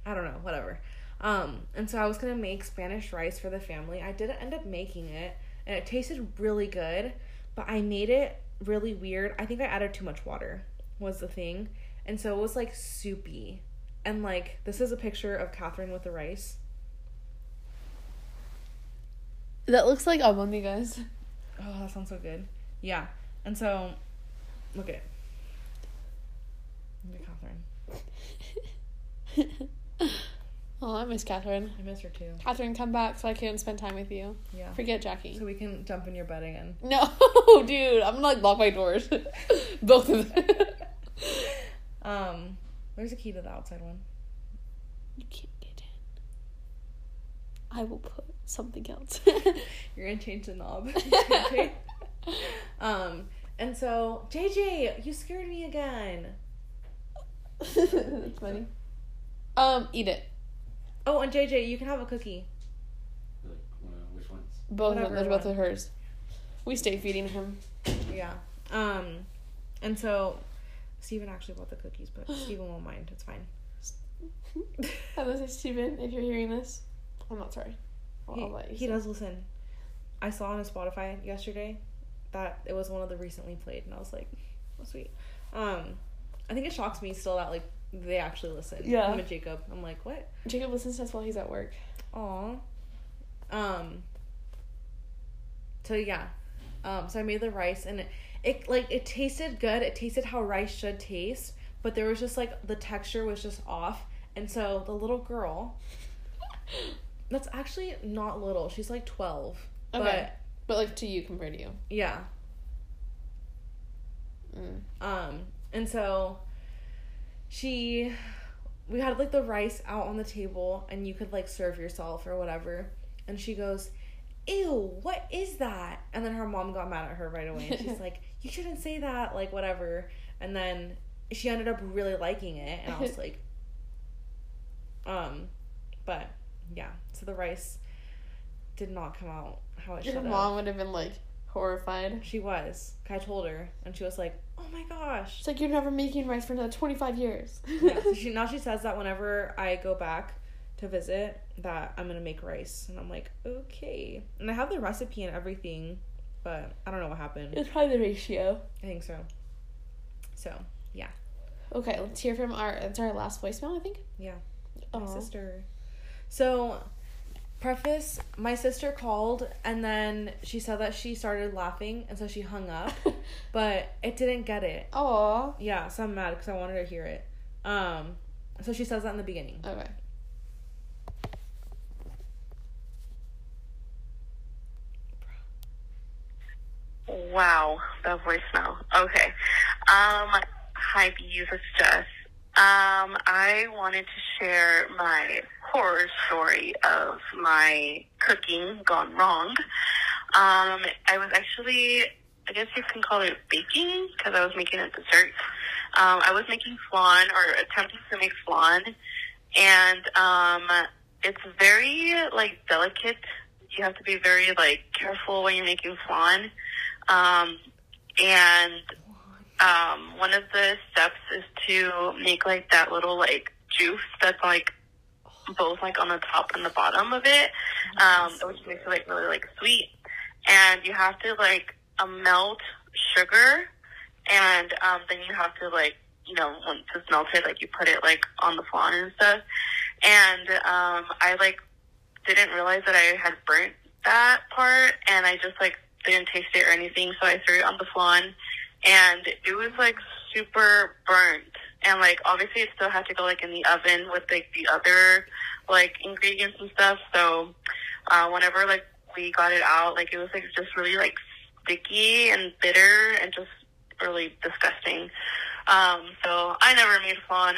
I don't know, whatever. Um, and so I was gonna make Spanish rice for the family. I didn't end up making it, and it tasted really good, but I made it really weird. I think I added too much water, was the thing, and so it was, like, soupy. And, like, this is a picture of Catherine with the rice. That looks like albondigas. Oh, that sounds so good. Yeah. And so, look at it. Look at Catherine. Oh, I miss Catherine. I miss her too. Catherine, come back so I can spend time with you. Yeah. Forget Jackie. So we can jump in your bed again. No, dude. I'm going to, like, lock my doors. Both of them. um, there's a key to the outside one. You can't get in. I will put. Something else. You're gonna change the knob. J J. um and so J J, you scared me again. That's funny. Um eat it. Oh, and J J, you can have a cookie. Like, which ones? Both of them. Both of hers. We stay feeding him. Yeah. Um and so Stephen actually bought the cookies, but Stephen won't mind, it's fine. Hello, Stephen, if you're hearing this, I'm not sorry. He, he does listen. I saw on his Spotify yesterday that it was one of the recently played, and I was like, oh, sweet. Um, I think it shocks me still that, like, they actually listen. Yeah. I'm a Jacob. I'm like, what? Jacob listens to us while he's at work. Aw. Um. So, yeah. Um, so I made the rice, and it, it like it tasted good. It tasted how rice should taste, but there was just like the texture was just off. And so the little girl, that's actually not little. She's like twelve. Okay. But, but like to you compared to you. Yeah. Mm. Um, and so she, we had like the rice out on the table, and you could like serve yourself or whatever. And she goes, ew, what is that? And then her mom got mad at her right away. And she's like, you shouldn't say that, like whatever. And then she ended up really liking it. And I was like, um, but yeah, so the rice did not come out how it should have. Your mom would have been like horrified. She was. I told her, and she was like, oh my gosh. It's like, you're never making rice for another twenty-five years. Yeah, so she, now she says that whenever I go back to visit, that I'm gonna make rice. And I'm like, okay. And I have the recipe and everything, but I don't know what happened. It's probably the ratio. I think so. So yeah. Okay, let's hear from our it's our last voicemail, I think. Yeah. Aww. My sister. So preface, my sister called, and then she said that she started laughing, and so she hung up, but it didn't get it. Oh. Yeah, so I'm mad because I wanted her to hear it. Um so she says that in the beginning. Okay. Wow, that voicemail. Okay. Um, hi, bees. It's Jess. Um, I wanted to share my horror story of my cooking gone wrong. Um, I was actually, I guess you can call it baking, because I was making a dessert. Um, I was making flan, or attempting to make flan, and um, it's very, like, delicate. You have to be very, like, careful when you're making flan. Um, and, um, one of the steps is to make, like, that little, like, juice that's, like, both, like, on the top and the bottom of it, um, which makes it, like, really, like, sweet. And you have to, like, uh, melt sugar, and, um, then you have to, like, you know, once it's melted, like, you put it, like, on the flan and stuff. And, um, I, like, didn't realize that I had burnt that part, and I just, like, didn't taste it or anything, so I threw it on the flan, and it was like super burnt, and like obviously it still had to go like in the oven with like the other like ingredients and stuff. So uh whenever like we got it out, like it was like just really like sticky and bitter and just really disgusting. Um so I never made flan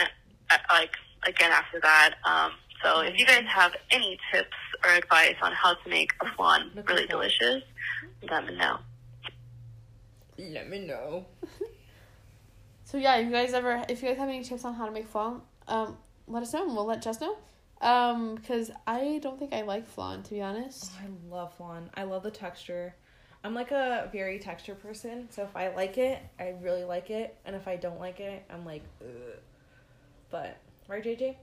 like again after that. Um so if you guys have any tips or advice on how to make a flan really delicious, let me know. Let me know. So yeah, if you guys ever, if you guys have any tips on how to make flan, um, let us know, and we'll let Jess know. Um, because I don't think I like flan, to be honest. Oh, I love flan. I love the texture. I'm like a very texture person, so if I like it, I really like it, and if I don't like it, I'm like, ugh. But right, J J?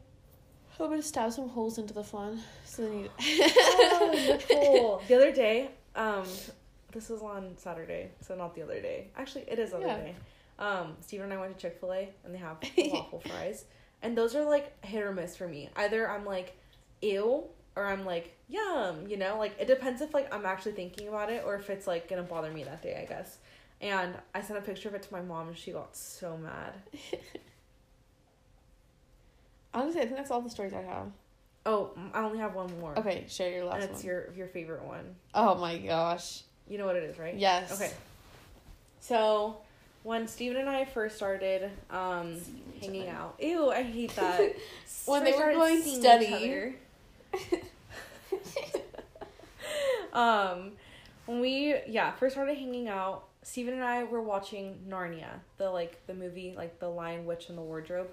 I'm gonna stab some holes into the flan, so they need. Oh, Nicole! The other day, um. This was on Saturday, so not the other day. Actually, it is the other yeah. day. Um, Stephen and I went to Chick-fil-A, and they have waffle fries. And those are, like, hit or miss for me. Either I'm, like, ew, or I'm, like, yum, you know? Like, it depends if, like, I'm actually thinking about it or if it's, like, gonna bother me that day, I guess. And I sent a picture of it to my mom, and she got so mad. Honestly, I think that's all the stories I have. Oh, I only have one more. Okay, share your last one. And it's one. your your favorite one. Oh, my gosh. You know what it is, right? Yes. Okay. So, when Steven and I first started um, hanging out. Ew, I hate that. When they were going to study. um, when we, yeah, first started hanging out, Steven and I were watching Narnia. The, like, the movie, like, The Lion, Witch, and the Wardrobe.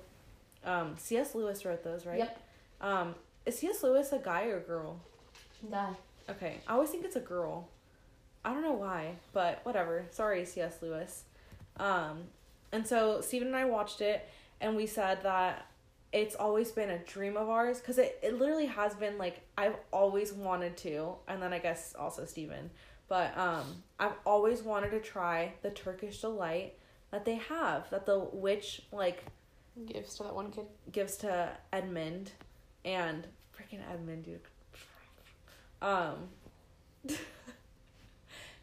Um, C S Lewis wrote those, right? Yep. Um, is C S Lewis a guy or a girl? Guy. Okay. I always think it's a girl. I don't know why, but whatever. Sorry, C S Lewis. Um, and so Stephen and I watched it, and we said that it's always been a dream of ours, because it, it literally has been, like, I've always wanted to, and then I guess also Stephen, but um, I've always wanted to try the Turkish delight that they have, that the witch, like, gives to that one kid. Gives to Edmund, and freaking Edmund, dude. Um...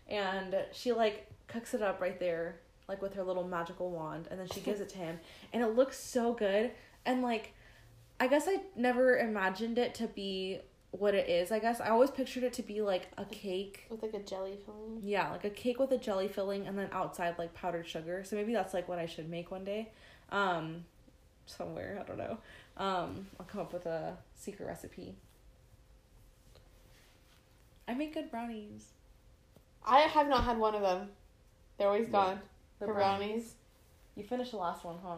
and she like cooks it up right there, like with her little magical wand, and then she gives it to him, and it looks so good. And like, I guess I never imagined it to be what it is. I guess I always pictured it to be like a cake with like a jelly filling. Yeah, like a cake with a jelly filling, and then outside like powdered sugar. So maybe that's like what I should make one day, um, somewhere. I don't know. Um, I'll come up with a secret recipe. I make good brownies. I have not had one of them. They're always gone. The brownies. brownies. You finished the last one, huh?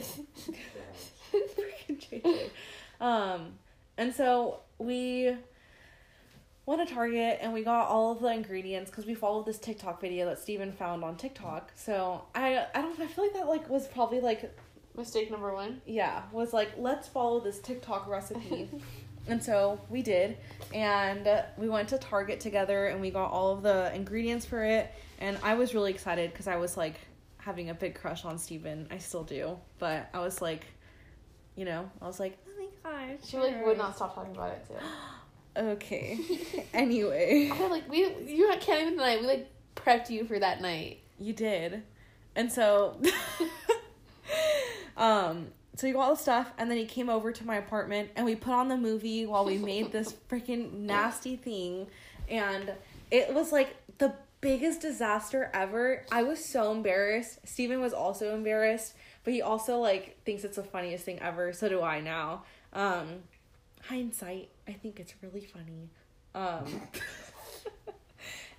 Freaking J J. Um, and so we went to Target and we got all of the ingredients because we followed this TikTok video that Stephen found on TikTok. So I, I don't. I feel like that like was probably like mistake number one. Yeah, was like let's follow this TikTok recipe. And so we did, and we went to Target together, and we got all of the ingredients for it, and I was really excited because I was, like, having a big crush on Stephen. I still do, but I was, like, you know, I was like, oh, my gosh. She, like, would not stop talking about it, too. Okay. Anyway. I like, we, you can't even deny, we, like, prepped you for that night. You did. And so, um... so he got all the stuff, and then he came over to my apartment, and we put on the movie while we made this freaking nasty thing, and it was, like, the biggest disaster ever. I was so embarrassed. Stephen was also embarrassed, but he also, like, thinks it's the funniest thing ever. So do I now. Um, hindsight, I think it's really funny. Um,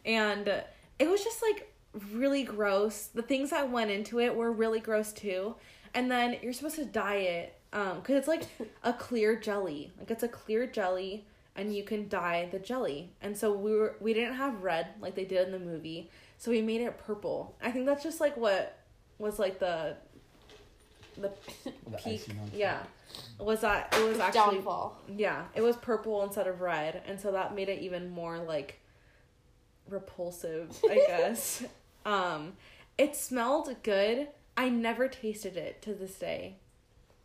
and it was just, like, really gross. The things that went into it were really gross, too. And then you're supposed to dye it, um, because it's, like, a clear jelly. Like, it's a clear jelly, and you can dye the jelly. And so we were we didn't have red like they did in the movie, so we made it purple. I think that's just, like, what was, like, the the, the peak. Yeah. Was that it was actually... Downfall. Yeah. It was purple instead of red, and so that made it even more, like, repulsive, I guess. um, it smelled good. I never tasted it to this day.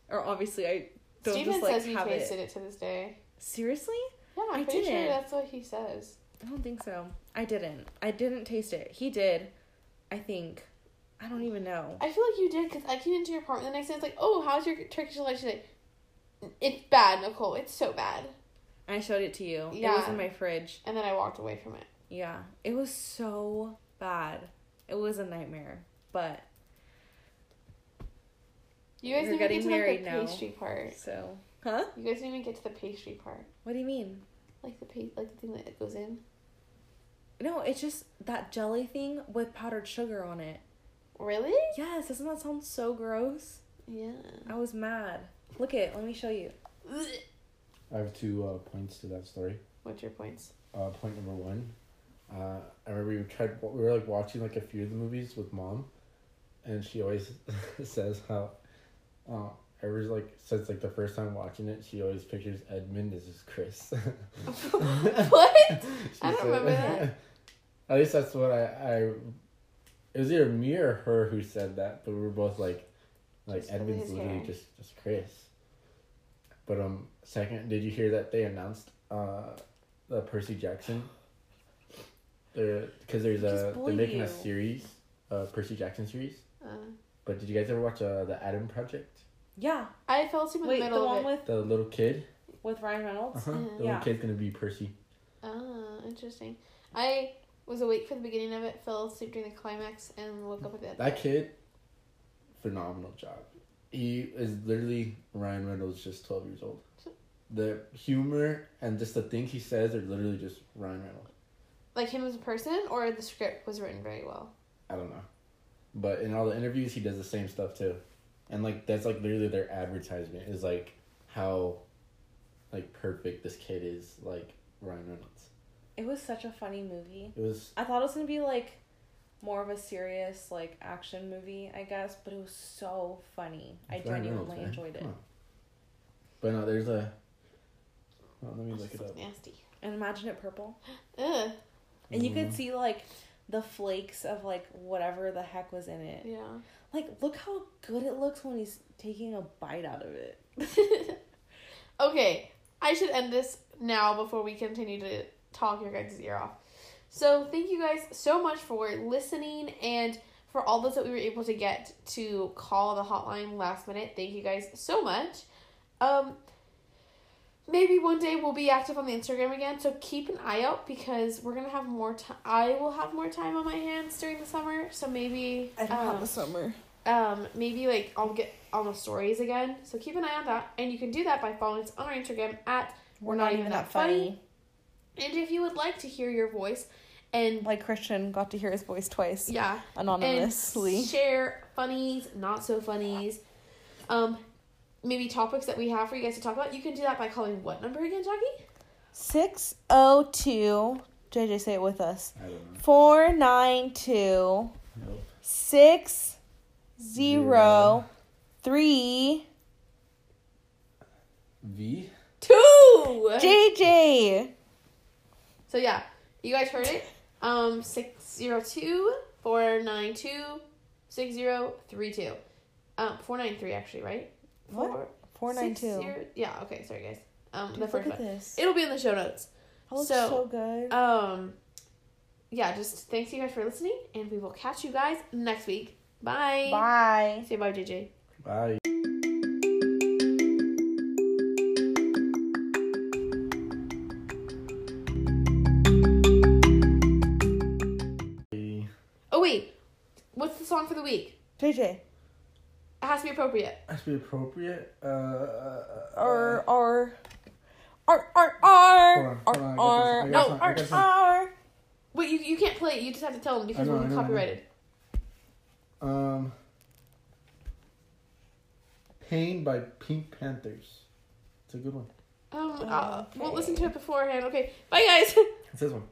Or obviously, I don't Stephen just, like, have it. Stephen says he tasted it. it to this day. Seriously? Yeah, I'm I pretty didn't. sure that's what he says. I don't think so. I didn't. I didn't taste it. He did, I think. I don't even know. I feel like you did, because I came into your apartment the next day. It's like, oh, how's your Turkish delight? She's like, it's bad, Nicole. It's so bad. And I showed it to you. Yeah. It was in my fridge. And then I walked away from it. Yeah. It was so bad. It was a nightmare. But... You guys We're didn't even get to, like, the pastry now, part. So, huh? You guys didn't even get to the pastry part. What do you mean? Like the pa- like the thing that it goes in. No, it's just that jelly thing with powdered sugar on it. Really? Yes. Doesn't that sound so gross? Yeah. I was mad. Look it. Let me show you. I have two uh, points to that story. What's your points? Uh, point number one. Uh, I remember we tried. We were like watching like a few of the movies with mom, and she always says how. Uh, ever like since like the first time watching it, she always pictures Edmund as just Chris. What? She I don't said, remember that. At least that's what I, I. It was either me or her who said that, but we were both like, like just Edmund's literally just, just Chris. But um, second, did you hear that they announced uh, the Percy Jackson? There, because there's a they're making you. a series, uh, Percy Jackson series. Uh. But did you guys ever watch uh, The Adam Project? Yeah. I fell asleep in Wait, the middle the one of it. With the little kid? With Ryan Reynolds? Uh-huh. Uh, the little yeah. kid's going to be Percy. Oh, interesting. I was awake for the beginning of it, fell asleep during the climax, and woke up at the end. That kid, phenomenal job. He is literally Ryan Reynolds, just twelve years old. The humor and just the things he says are literally just Ryan Reynolds. Like him as a person, or the script was written very well? I don't know. But in all the interviews, he does the same stuff, too. And, like, that's, like, literally their advertisement is, like, how, like, perfect this kid is, like, Ryan Reynolds. It was such a funny movie. It was... I thought it was going to be, like, more of a serious, like, action movie, I guess. But it was so funny. I Ryan genuinely Reynolds, enjoyed it. Huh. But, no, there's a... Well, let me look it up. Nasty. And imagine it purple. Ugh. And mm-hmm. you could see, like... the flakes of, like, whatever the heck was in it. Yeah. Like, look how good it looks when he's taking a bite out of it. Okay. I should end this now before we continue to talk your guys' ear off. So thank you guys so much for listening and for all those that we were able to get to call the hotline last minute. Thank you guys so much. Um, maybe one day we'll be active on the Instagram again, so keep an eye out because we're going to have more time. I will have more time on my hands during the summer, so maybe... I don't um, have a summer. Um, maybe, like, I'll get on the stories again, so keep an eye on that, and you can do that by following us on our Instagram at We're Not, not Even That Funny. Funny. And if you would like to hear your voice... And like Christian got to hear his voice twice. Yeah. Anonymously. And share funnies, not so funnies. Um, maybe topics that we have for you guys to talk about. You can do that by calling what number again, Jackie? six oh two. J J, say it with us. I don't know. four nine two. Nope. six zero three. V? two. J J. So, yeah. You guys heard it. Um, six zero two, four nine two, six zero three two. Um, four nine three, actually, right? What? four nine two. Yeah, okay, sorry, guys. Um, Dude, the first look at one. This. It'll be in the show notes. That looks so, so good. Um, yeah, just thanks you guys for listening, and we will catch you guys next week. Bye. Bye. Say bye, J J. Bye. Song for the week. J J. It has to be appropriate. It has to be appropriate. Uh, uh, R, R. R, R, R. Hold on, hold on. R, R. No, some, R, R. Wait, you, you can't play it. You just have to tell them because know, we're know, copyrighted. Um. Pain by Pink Panthers. It's a good one. Um, oh, okay. We'll listen to it beforehand. Okay. Bye, guys. It's this one.